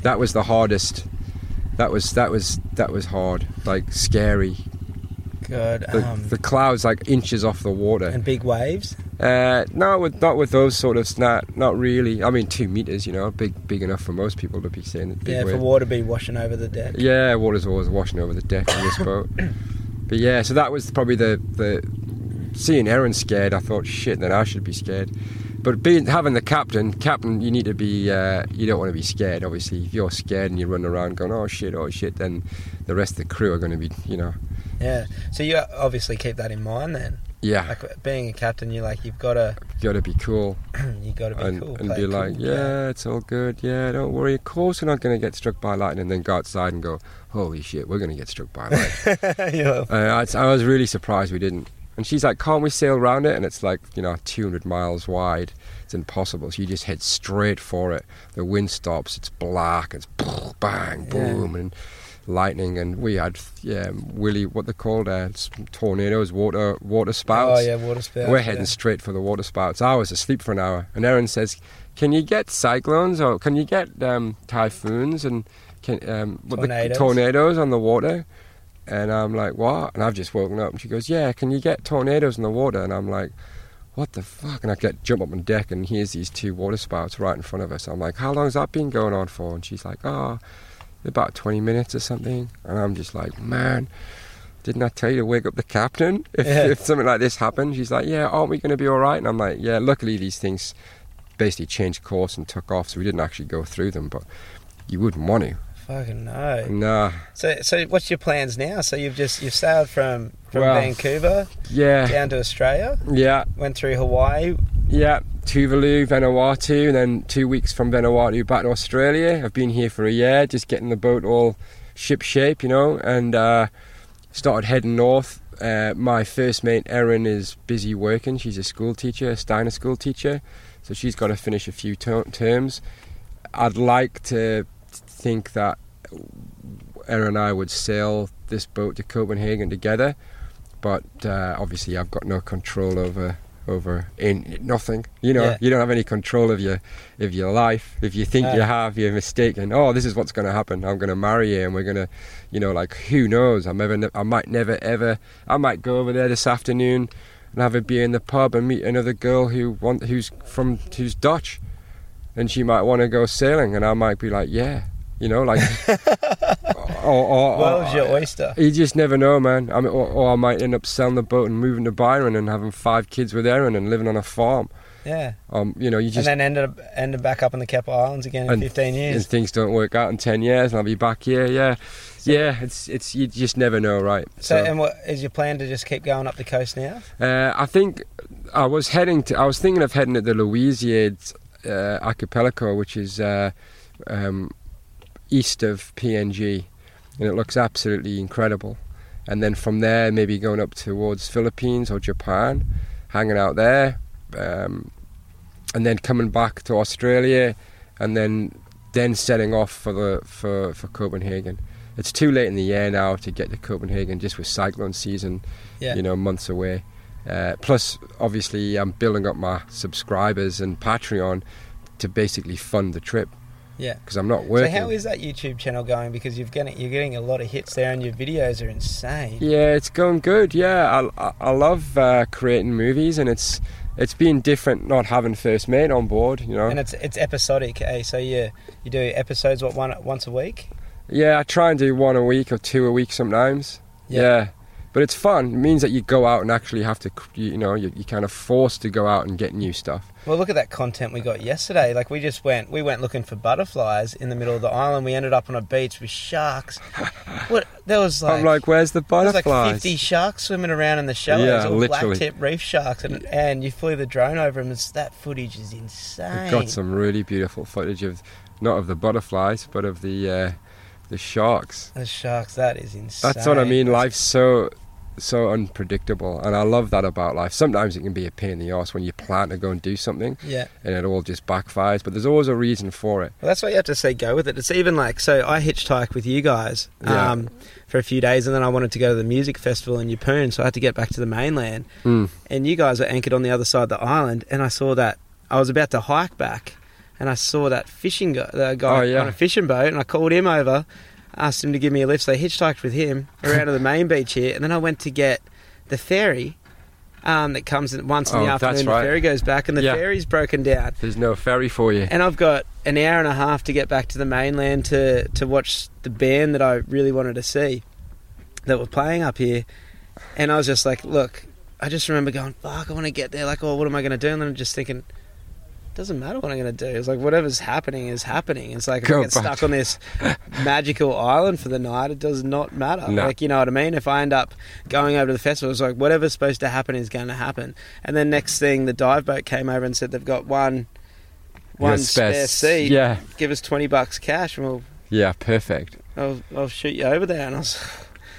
that was the hardest, that was hard, like scary. Good. The clouds like inches off the water. And big waves? No, not with those sort of snap. Not really. I mean, 2 meters, big enough for most people to be seeing. Yeah, wave. For water to be washing over the deck. Yeah, water's always washing over the deck on this boat. But yeah, so that was probably the seeing Erin scared. I thought, shit, then I should be scared. But having the captain, you need to be. You don't want to be scared, obviously. If you're scared and you run around going, oh shit, then the rest of the crew are going to be, Yeah, so you obviously keep that in mind then. Yeah. Like, being a captain, you're like, you've got to... Got to be cool. You've got to be cool. And be like, yeah, it's all good, yeah, don't worry. Of course we're not going to get struck by lightning. And then go outside and go, holy shit, we're going to get struck by lightning. Yeah. I was really surprised we didn't. And she's like, can't we sail around it? And it's like, 200 miles wide. It's impossible. So you just head straight for it. The wind stops, it's black, it's bang, boom, and... lightning. And we had tornadoes, water spouts. Oh yeah, water spouts. We're heading straight for the water spouts. I was asleep for an hour, and Erin says, can you get cyclones, or can you get typhoons and tornadoes on the water? And I'm like, what? And I've just woken up, and she goes, yeah, can you get tornadoes in the water? And I'm like, what the fuck? And I jump up on deck, and here's these two water spouts right in front of us. I'm like, how long has that been going on for? And she's like, about 20 minutes or something. And I'm just like, man, didn't I tell you to wake up the captain if something like this happened? She's like, yeah, aren't we going to be all right? And I'm like, yeah, luckily these things basically changed course and took off, so we didn't actually go through them, but you wouldn't want to. Fucking no. Nah. So what's your plans now? So you've sailed from Vancouver down to Australia? Yeah. Went through Hawaii? Yeah, Tuvalu, Vanuatu, and then 2 weeks from Vanuatu back to Australia. I've been here for a year, just getting the boat all ship-shape, and started heading north. My first mate, Erin, is busy working. She's a school teacher, a Steiner school teacher, so she's got to finish a few terms. I'd like to think that Erin and I would sail this boat to Copenhagen together, but obviously I've got no control over in nothing, You don't have any control of your life. If you think you have, you're mistaken. Oh, this is what's going to happen. I'm going to marry you, and we're going to, who knows? I might go over there this afternoon and have a beer in the pub and meet another girl who's Dutch, and she might want to go sailing, and I might be like, yeah. World's your oyster. You just never know, man. I mean, or I might end up selling the boat and moving to Byron and having 5 kids with Erin and living on a farm. Yeah. You just... And then ended back up in the Keppel Islands again in 15 years. And things don't work out in 10 years and I'll be back here, yeah. So, yeah, it's you just never know, right? So, and what is your plan to just keep going up the coast now? I think I was thinking of heading to the Louisiade Archipelago, which is... east of PNG, and it looks absolutely incredible. And then from there, maybe going up towards Philippines or Japan, hanging out there, and then coming back to Australia, and then setting off for Copenhagen. It's too late in the year now to get to Copenhagen, just with cyclone season, months away. Plus, obviously, I'm building up my subscribers and Patreon to basically fund the trip. Yeah. Because I'm not working. So how is that YouTube channel going? Because you're getting a lot of hits there and your videos are insane. Yeah, it's going good, yeah. I love creating movies, and it's been different not having First Mate on board, you know. And it's episodic, eh? So you do episodes, once a week? Yeah, I try and do one a week or two a week sometimes. Yeah. But it's fun. It means that you go out and actually have to, you know, you're kind of forced to go out and get new stuff. Well, look at that content we got yesterday. Like, we went looking for butterflies in the middle of the island. We ended up on a beach with sharks. I'm like, where's the butterflies? There was like 50 sharks swimming around in the shallows. Yeah, all literally. Black-tip reef sharks. And you flew the drone over them. That footage is insane. We got some really beautiful footage of, not of the butterflies, but of the sharks. The sharks, that is insane. That's what I mean. Life's so unpredictable, and I love that about life. Sometimes it can be a pain in the arse when you plan to go and do something, yeah, and it all just backfires, but there's always a reason for it. Well, that's why you have to say go with it. It's even like, so I hitchhiked with you guys for a few days, and then I wanted to go to the music festival in Yeppoon, so I had to get back to the mainland, and you guys were anchored on the other side of the island, and I saw that I was about to hike back, and I saw that fishing guy on a fishing boat, and I called him over, asked him to give me a lift, so I hitchhiked with him around to the main beach here, and then I went to get the ferry that comes once in the afternoon, right. The ferry goes back, and the ferry's broken down. There's no ferry for you. And I've got an hour and a half to get back to the mainland to watch the band that I really wanted to see that were playing up here, and I was just like, look, I just remember going, fuck, I want to get there, like, oh, what am I going to do? And then I'm just thinking, doesn't matter what I'm going to do. It's like whatever's happening is happening. It's like if I get stuck on this magical island for the night, it does not matter. No. Like, you know what I mean? If I end up going over to the festival, it's like whatever's supposed to happen is going to happen. And then next thing, the dive boat came over and said they've got one spare seat. Yeah. Give us $20 cash and we'll... Yeah, perfect. I'll shoot you over there. And I was...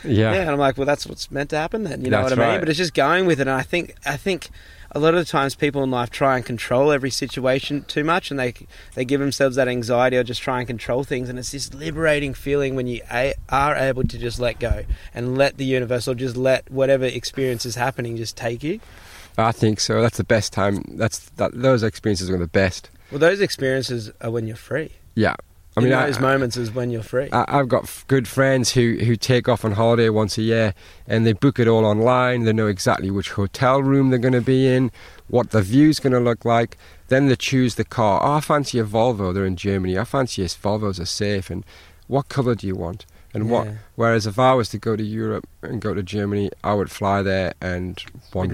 Yeah. Yeah, and I'm like, well, that's what's meant to happen then. You know what I mean? Right. But it's just going with it. And I think... A lot of the times people in life try and control every situation too much, and they give themselves that anxiety or just try and control things, and it's this liberating feeling when you are able to just let go and let the universe or just let whatever experience is happening just take you. I think so. That's the best time. Those experiences are the best. Well, those experiences are when you're free. Yeah. I mean, those moments is when you're free. I've got good friends who take off on holiday once a year, and they book it all online. They know exactly which hotel room they're going to be in, what the view's going to look like. Then they choose the car. Oh, I fancy a Volvo. They're in Germany. I fancy Volvos are safe. And what colour do you want? And what? Whereas if I was to go to Europe and go to Germany, I would fly there and wander.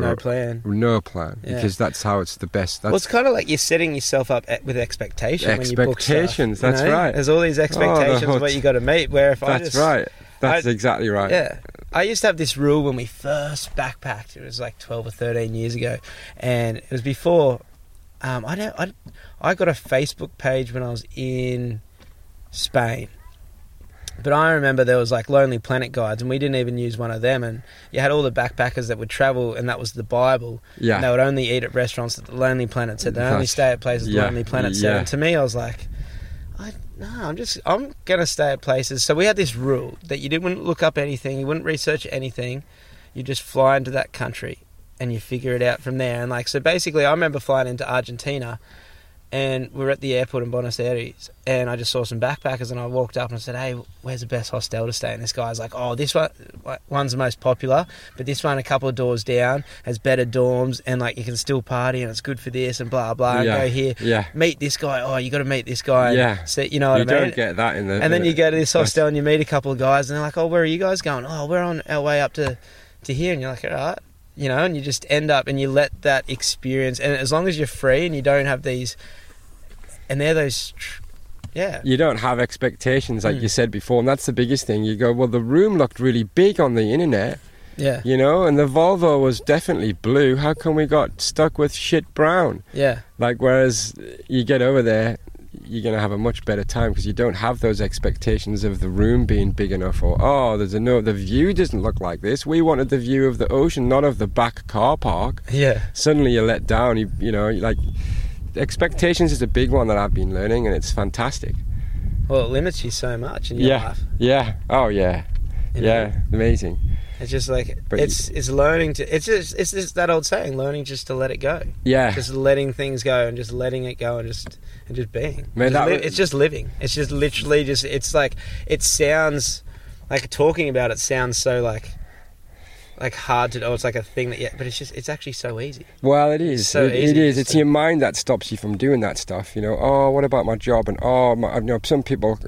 No plan. Yeah. Because that's how it's the best. Well, it's kind of like you're setting yourself up with expectations when you book stuff. Expectations, that's right. There's all these expectations of what you got to meet. Where if that's right. That's exactly right. Yeah. I used to have this rule when we first backpacked. It was like 12 or 13 years ago, and it was before. I got a Facebook page when I was in Spain. But I remember there was like Lonely Planet guides, and we didn't even use one of them. And you had all the backpackers that would travel, and that was the Bible. Yeah. And they would only eat at restaurants that the Lonely Planet said. They only stay at places the Lonely Planet said. And to me, I was like, I'm going to stay at places. So we had this rule that you wouldn't look up anything, you wouldn't research anything. You just fly into that country and you figure it out from there. And like, so basically, I remember flying into Argentina. And we were at the airport in Buenos Aires, and I just saw some backpackers, and I walked up and I said, hey, where's the best hostel to stay? And this guy's like, oh, this one's the most popular, but this one a couple of doors down has better dorms, and like you can still party, and it's good for this, and blah, blah, and go here. Yeah. Meet this guy. Oh, you got to meet this guy. Yeah. So, you know what I mean? You don't get that in the... And then you go to this hostel and you meet a couple of guys, and they're like, oh, where are you guys going? Oh, we're on our way up to here. And you're like, all right. You know, and you just end up and you let that experience, and as long as you're free and you don't have these, and they're those, you don't have expectations like you said before, and that's the biggest thing. You go, well, the room looked really big on the internet, yeah, you know, and the Volvo was definitely blue. How come we got stuck with shit brown? Yeah, like whereas you get over there, you're going to have a much better time because you don't have those expectations of the room being big enough or, oh, the view doesn't look like this. We wanted the view of the ocean, not of the back car park. Yeah. Suddenly you're let down. You know, like, expectations is a big one that I've been learning, and it's fantastic. Well, it limits you so much in your life. Yeah. Oh, yeah. You know? Amazing. It's just like, but it's learning to, it's just that old saying, learning just to let it go. Yeah. Just letting things go and just letting it go and just being. Man, it's just living. It's just literally just, it's like, it sounds like talking about it sounds so like hard to know. It's like a thing that, yeah, but it's actually so easy. Well, it is. It's so easy. It is. It's your mind that stops you from doing that stuff. You know, oh, what about my job? And oh, you know, some people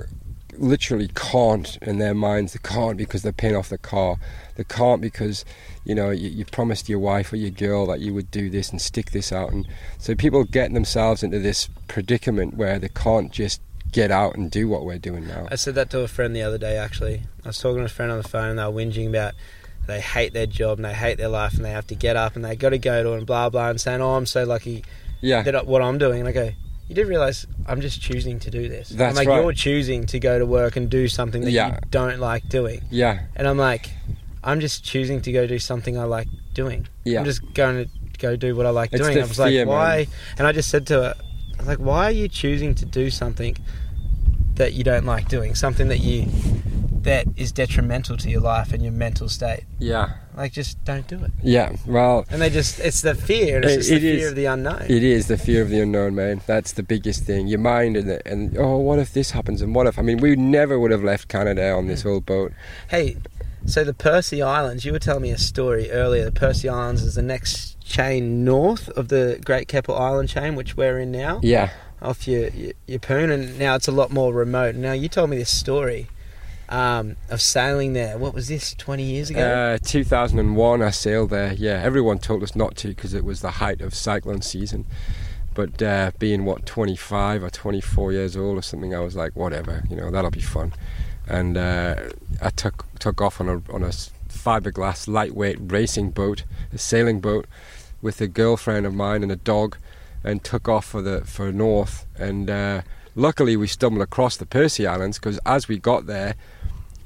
literally can't in their minds. They can't because they're paying off the car. They can't because, you know, you promised your wife or your girl that you would do this and stick this out. And so people get themselves into this predicament where they can't just get out and do what we're doing now. I said that to a friend the other day, actually. I was talking to a friend on the phone and they were whinging about they hate their job and they hate their life and they have to get up and they got to go to and blah, blah, and saying, oh, I'm so lucky that what I'm doing. And I go, you did realise I'm just choosing to do this. That's I'm like, right. You're choosing to go to work and do something that you don't like doing. Yeah. And I'm like, I'm just choosing to go do something I like doing. Yeah. I'm just going to go do what I like doing. I was like, why? Man. And I just said to her, I was like, why are you choosing to do something that you don't like doing? Something that is detrimental to your life and your mental state. Yeah. Like, just don't do it. Yeah, well... And it's the fear. It's the fear of the unknown. It is the fear of the unknown, man. That's the biggest thing. Your mind and oh, what if this happens? And what if... I mean, we never would have left Canada on this old boat. Hey, so the Percy Islands, you were telling me a story earlier. The Percy Islands is the next chain north of the Great Keppel Island chain, which we're in now. Yeah. Off your poon, and now it's a lot more remote. Now, you told me this story... of sailing there. What was this, 20 years ago? 2001 I sailed there, yeah. Everyone told us not to because it was the height of cyclone season, but being 25 or 24 years old or something, I was like, whatever, you know, that'll be fun. And I took off on a fiberglass lightweight racing boat, a sailing boat, with a girlfriend of mine and a dog, and took off for north. And luckily we stumbled across the Percy Islands, because as we got there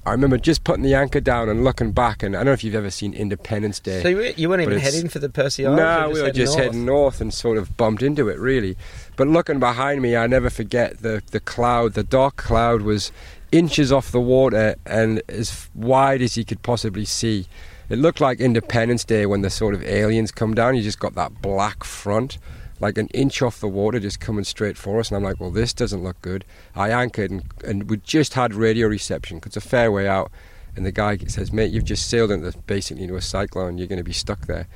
I remember just putting the anchor down and looking back, and I don't know if you've ever seen Independence Day. So you weren't even heading for the Percy Islands? No, we were just heading north and sort of bumped into it, really. But looking behind me, I never forget the cloud. The dark cloud was inches off the water and as wide as you could possibly see. It looked like Independence Day when the sort of aliens come down. You just got that black front, like an inch off the water just coming straight for us. And I'm like, well, this doesn't look good. I anchored and we just had radio reception because it's a fair way out, and the guy says, mate, you've just sailed into a cyclone, you're going to be stuck there.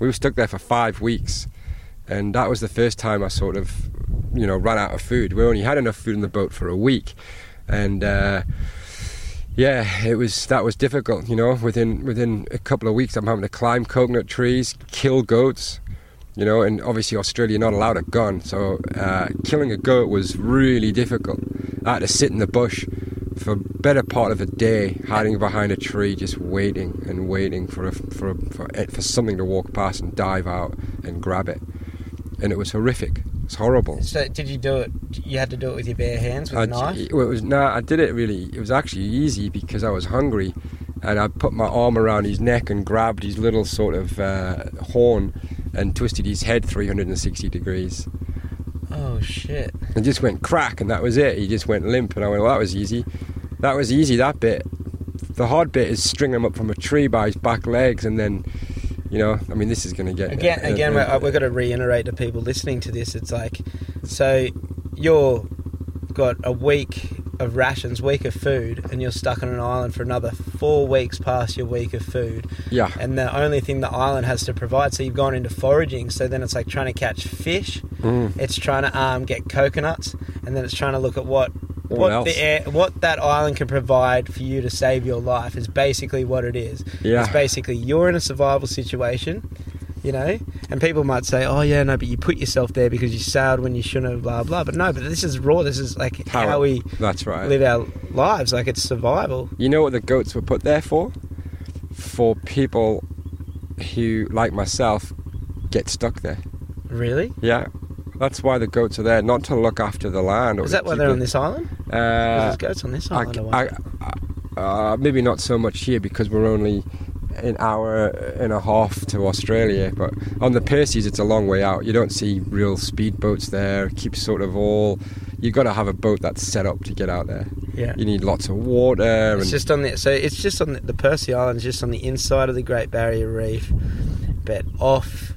We were stuck there for 5 weeks, and that was the first time I sort of, you know, ran out of food. We only had enough food in the boat for a week, and that was difficult, you know. Within a couple of weeks I'm having to climb coconut trees, kill goats. You know, and obviously Australia, you're not allowed a gun, so killing a goat was really difficult. I had to sit in the bush for a better part of a day, hiding behind a tree, just waiting and waiting for something to walk past and dive out and grab it. And it was horrific. It's horrible. So did you do it? You had to do it with your bare hands, with a knife? Well, I did it really. It was actually easy because I was hungry, and I put my arm around his neck and grabbed his little sort of horn and twisted his head 360 degrees. Oh, shit. And just went crack, and that was it. He just went limp, and I went, well, that was easy. That was easy, that bit. The hard bit is string him up from a tree by his back legs, and then, you know, I mean, this is going to get... We're going to reiterate to people listening to this, it's like, so you're got a week of rations, week of food, and you're stuck on an island for another 4 weeks past your week of food. Yeah. And the only thing the island has to provide, so you've gone into foraging, so then it's like trying to catch fish, it's trying to get coconuts, and then it's trying to look at what that island can provide for you to save your life is basically what it is. Yeah. It's basically you're in a survival situation, you know, and people might say, oh yeah, no, but you put yourself there because you sailed when you shouldn't have, blah, blah. But no, but this is raw. This is like how we live our lives. Like, it's survival. You know what the goats were put there for? For people who, like myself, get stuck there. Really? Yeah. That's why the goats are there, not to look after the land. Or is that why they're on this island? There's goats on this island. Maybe not so much here because we're only an hour and a half to Australia, but on the Percy's it's a long way out. You don't see real speedboats there. It keeps sort of all... You've got to have a boat that's set up to get out there. Yeah. You need lots of water. It's just on the, so it's just on the Percy Islands, just on the inside of the Great Barrier Reef, but off.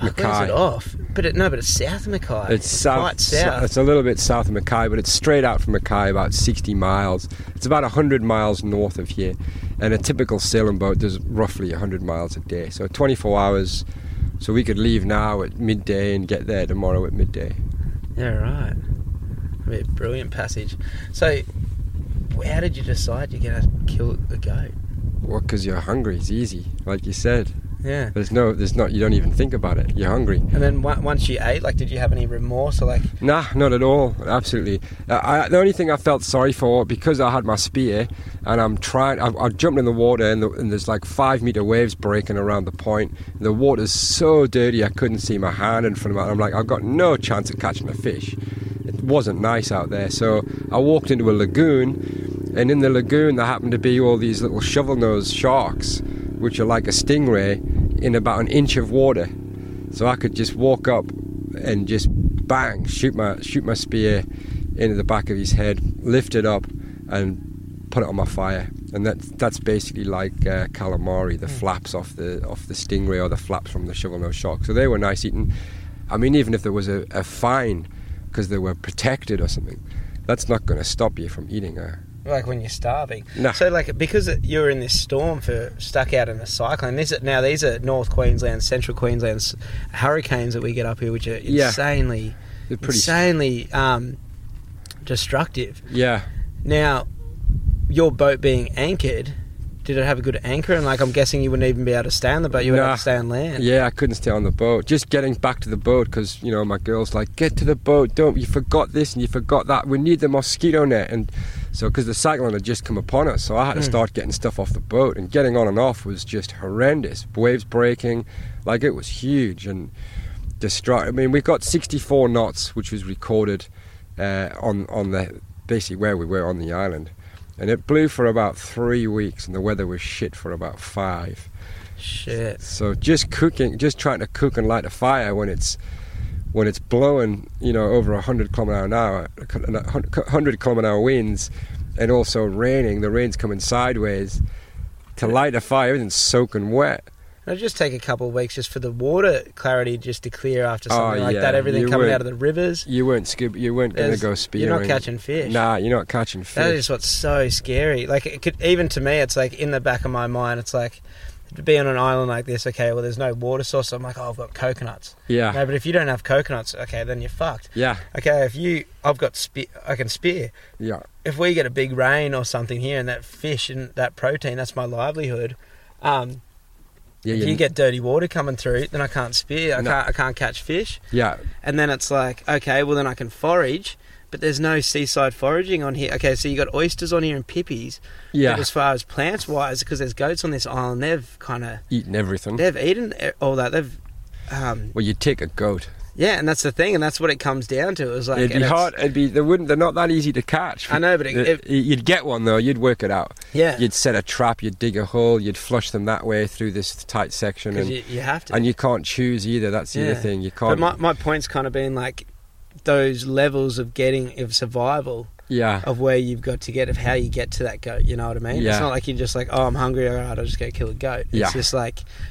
Mackay. It off? But it, no, but it's south of Mackay. It's south, quite south. It's a little bit south of Mackay, but it's straight out from Mackay, about 60 miles. It's about 100 miles north of here. And a typical sailing boat does roughly 100 miles a day. So 24 hours. So we could leave now at midday and get there tomorrow at midday. Yeah, right. That'd be a brilliant passage. So how did you decide you're going to kill a goat? Well, because you're hungry. It's easy, like you said. Yeah. You don't even think about it. You're hungry. And then once you ate, did you have any remorse or ? Nah, not at all. Absolutely. The only thing I felt sorry for, because I had my spear and I jumped in the water and there's 5 meter waves breaking around the point. The water's so dirty I couldn't see my hand in front of me. I'm I've got no chance of catching a fish. It wasn't nice out there. So I walked into a lagoon, and in the lagoon there happened to be all these little shovel-nosed sharks, which are like a stingray in about an inch of water. So I could just walk up and just bang, shoot my spear into the back of his head, lift it up and put it on my fire. And that's basically calamari, the flaps off the stingray or the flaps from the shovel-nosed shark. So they were nice eating. I mean, even if there was a fine because they were protected or something, that's not going to stop you from eating a... when you're starving. No. So because you were in this storm stuck out in a cyclone, these are North Queensland, Central Queensland's hurricanes that we get up here, which are insanely destructive. Yeah. Now, your boat being anchored, did it have a good anchor? And I'm guessing you wouldn't even be able to stay on the boat. You would have to stay on land. Yeah, I couldn't stay on the boat. Just getting back to the boat, because, my girl's get to the boat. Don't, you forgot this and you forgot that. We need the mosquito net. And so, because the cyclone had just come upon us, so I had to start getting stuff off the boat. And getting on and off was just horrendous. Waves breaking, it was huge and distraught. I mean, we got 64 knots, which was recorded basically where we were on the island. And it blew for about 3 weeks, and the weather was shit for about 5. Shit. So just trying to cook and light a fire when it's blowing, over 100 kilometre an hour winds, and also raining. The rain's coming sideways. To light a fire, everything's soaking wet. It'll just take a couple of weeks just for the water clarity just to clear after something that. Everything coming out of the rivers. You weren't going to go spearing. You're not catching fish. Nah, you're not catching fish. That is what's so scary. Even to me, it's in the back of my mind, it's to be on an island like this, okay, well, there's no water source. So I'm I've got coconuts. Yeah. No, but if you don't have coconuts, okay, then you're fucked. Yeah. Okay, I've got I can spear. Yeah. If we get a big rain or something here and that fish and that protein, that's my livelihood. Yeah, if you get dirty water coming through, then I can't spear. I can't catch fish. Yeah. And then it's okay, well, then I can forage, but there's no seaside foraging on here. Okay, so you got oysters on here and pippies. Yeah. But as far as plants-wise, because there's goats on this island, they've kind of... eaten everything. They've eaten all that. They've... well, you take a goat. Yeah, and that's the thing, and that's what it comes down to. It was it'd be hard. They're not that easy to catch. I know, but you'd get one though. You'd work it out. Yeah, you'd set a trap. You'd dig a hole. You'd flush them that way through this tight section, and you have to. And you can't choose either. That's the other thing. You can't. But my point's kind of been those levels of survival. Yeah. Of where you've got to get, of how you get to that goat. You know what I mean? Yeah. It's not you're just I'm hungry. All right, I'll just go kill a goat. It's just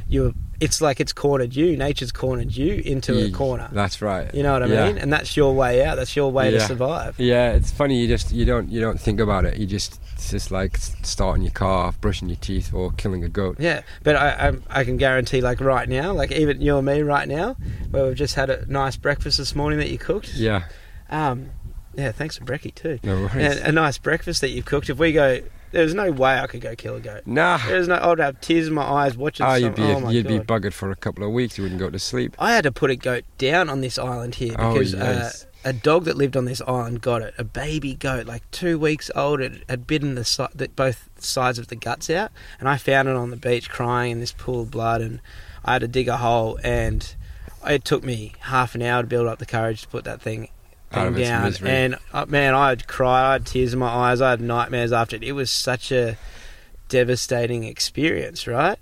you're. It's it's cornered you. Nature's cornered you into a corner. That's right. You know what I mean? And that's your way out. That's your way to survive. Yeah, it's funny. You just you don't think about it. You just starting your car, brushing your teeth, or killing a goat. Yeah, but I can guarantee right now, even you and me right now, where we've just had a nice breakfast this morning that you cooked. Yeah. Yeah. Thanks for brekkie too. No worries. And a nice breakfast that you've cooked. If we go. There's no way I could go kill a goat. Nah. There's no... I'd have tears in my eyes watching something. You'd be buggered for a couple of weeks. You wouldn't go to sleep. I had to put a goat down on this island here because a dog that lived on this island got it. A baby goat, 2 weeks old. It had bitten both sides of the guts out, and I found it on the beach crying in this pool of blood, and I had to dig a hole, and it took me half an hour to build up the courage to put that thing down, and I'd cry, I had tears in my eyes, I had nightmares after it. It was such a devastating experience, right?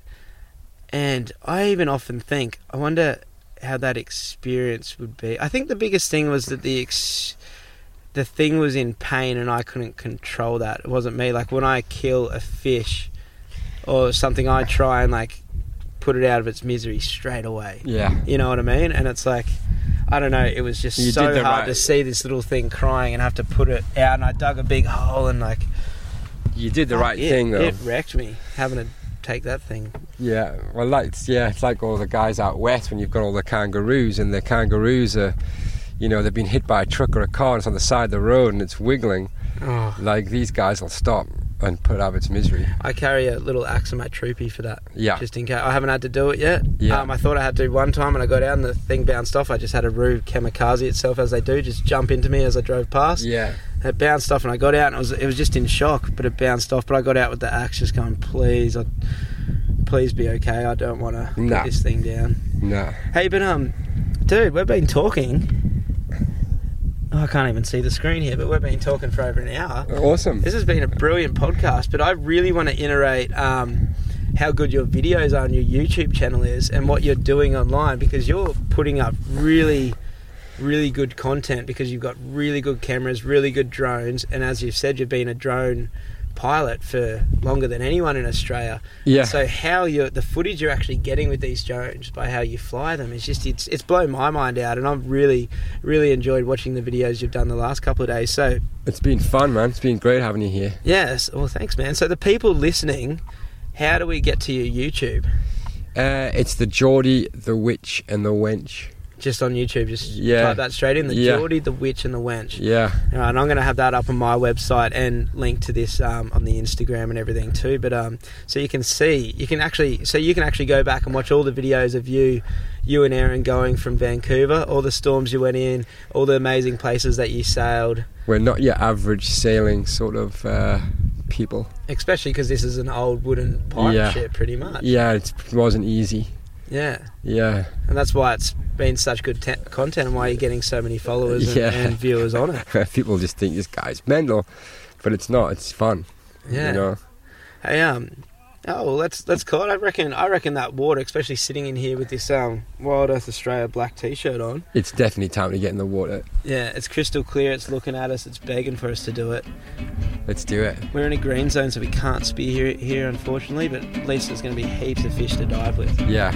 And I even often think, I wonder how that experience would be. I think the biggest thing was that the thing was in pain and I couldn't control that. It wasn't me. Like, when I kill a fish or something, I try and, like, put it out of its misery straight away. Yeah. You know what I mean? And it's like, I don't know, it was just so hard to see this little thing crying and have to put it out. And I dug a big hole and, like... You did the right thing, though. It wrecked me, having to take that thing. Yeah, well, it's like all the guys out west when you've got all the kangaroos, and the kangaroos are... You know, they've been hit by a truck or a car, and it's on the side of the road and it's wiggling. Oh. Like, these guys will stop and put out its misery. I carry a little axe in my troopy for that. Yeah. Just in case. I haven't had to do it yet. Yeah. I thought I had to one time, and I got out and the thing bounced off. I just had a rude kamikaze itself, as they do, just jump into me as I drove past. Yeah. It bounced off and I got out, and it was just in shock, but it bounced off. But I got out with the axe just going, please be okay. I don't want to put this thing down. No. Hey, but, dude, we've been talking... I can't even see the screen here, but we've been talking for over an hour. Awesome. This has been a brilliant podcast, but I really want to iterate how good your videos are on your YouTube channel is, and what you're doing online, because you're putting up really, really good content, because you've got really good cameras, really good drones, and as you've said, you've been a drone pilot for longer than anyone in Australia. Yeah. So how the footage you're actually getting with these drones by how you fly them is just, it's blown my mind out, and I've really, really enjoyed watching the videos you've done the last couple of days. So it's been fun, man. It's been great having you here. Yes. Well, thanks, man. So the people listening, how do we get to your YouTube? It's the Geordie, the Witch and the Wench. Just on YouTube, type that straight in, the Geordie, the Witch and the Wench. Yeah. All right, and I'm going to have that up on my website and link to this on the Instagram and everything too. But so you can actually go back and watch all the videos of you and Erin going from Vancouver, all the storms you went in, all the amazing places that you sailed. We're not your average sailing sort of people. Especially because this is an old wooden pirate ship, pretty much. Yeah, it wasn't easy. Yeah. Yeah. And that's why it's been such good content, and why you're getting so many followers and viewers on it. People just think this guy's mental, but it's not. It's fun. Yeah. You know? Hey, oh, well, that's cool. I reckon that water, especially sitting in here with this Wild Earth Australia black T-shirt on. It's definitely time to get in the water. Yeah, it's crystal clear. It's looking at us. It's begging for us to do it. Let's do it. We're in a green zone, so we can't spear here, unfortunately, but at least there's going to be heaps of fish to dive with. Yeah.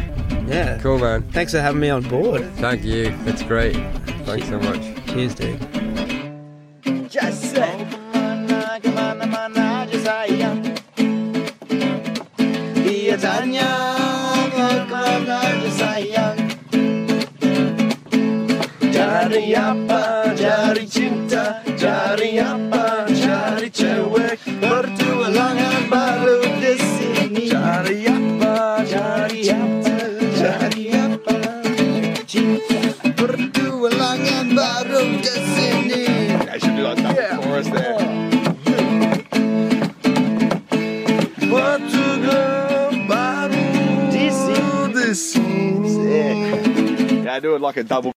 Yeah. Cool, man. Thanks for having me on board. Thank you. That's great. Thanks so much. Cheers, dude. Just cari cewek bertualangan baru di sini. Cari apa cinta bertualangan baru di sini. I should do that chorus there. Bertualangan baru di sini. Yeah, I do it like a double.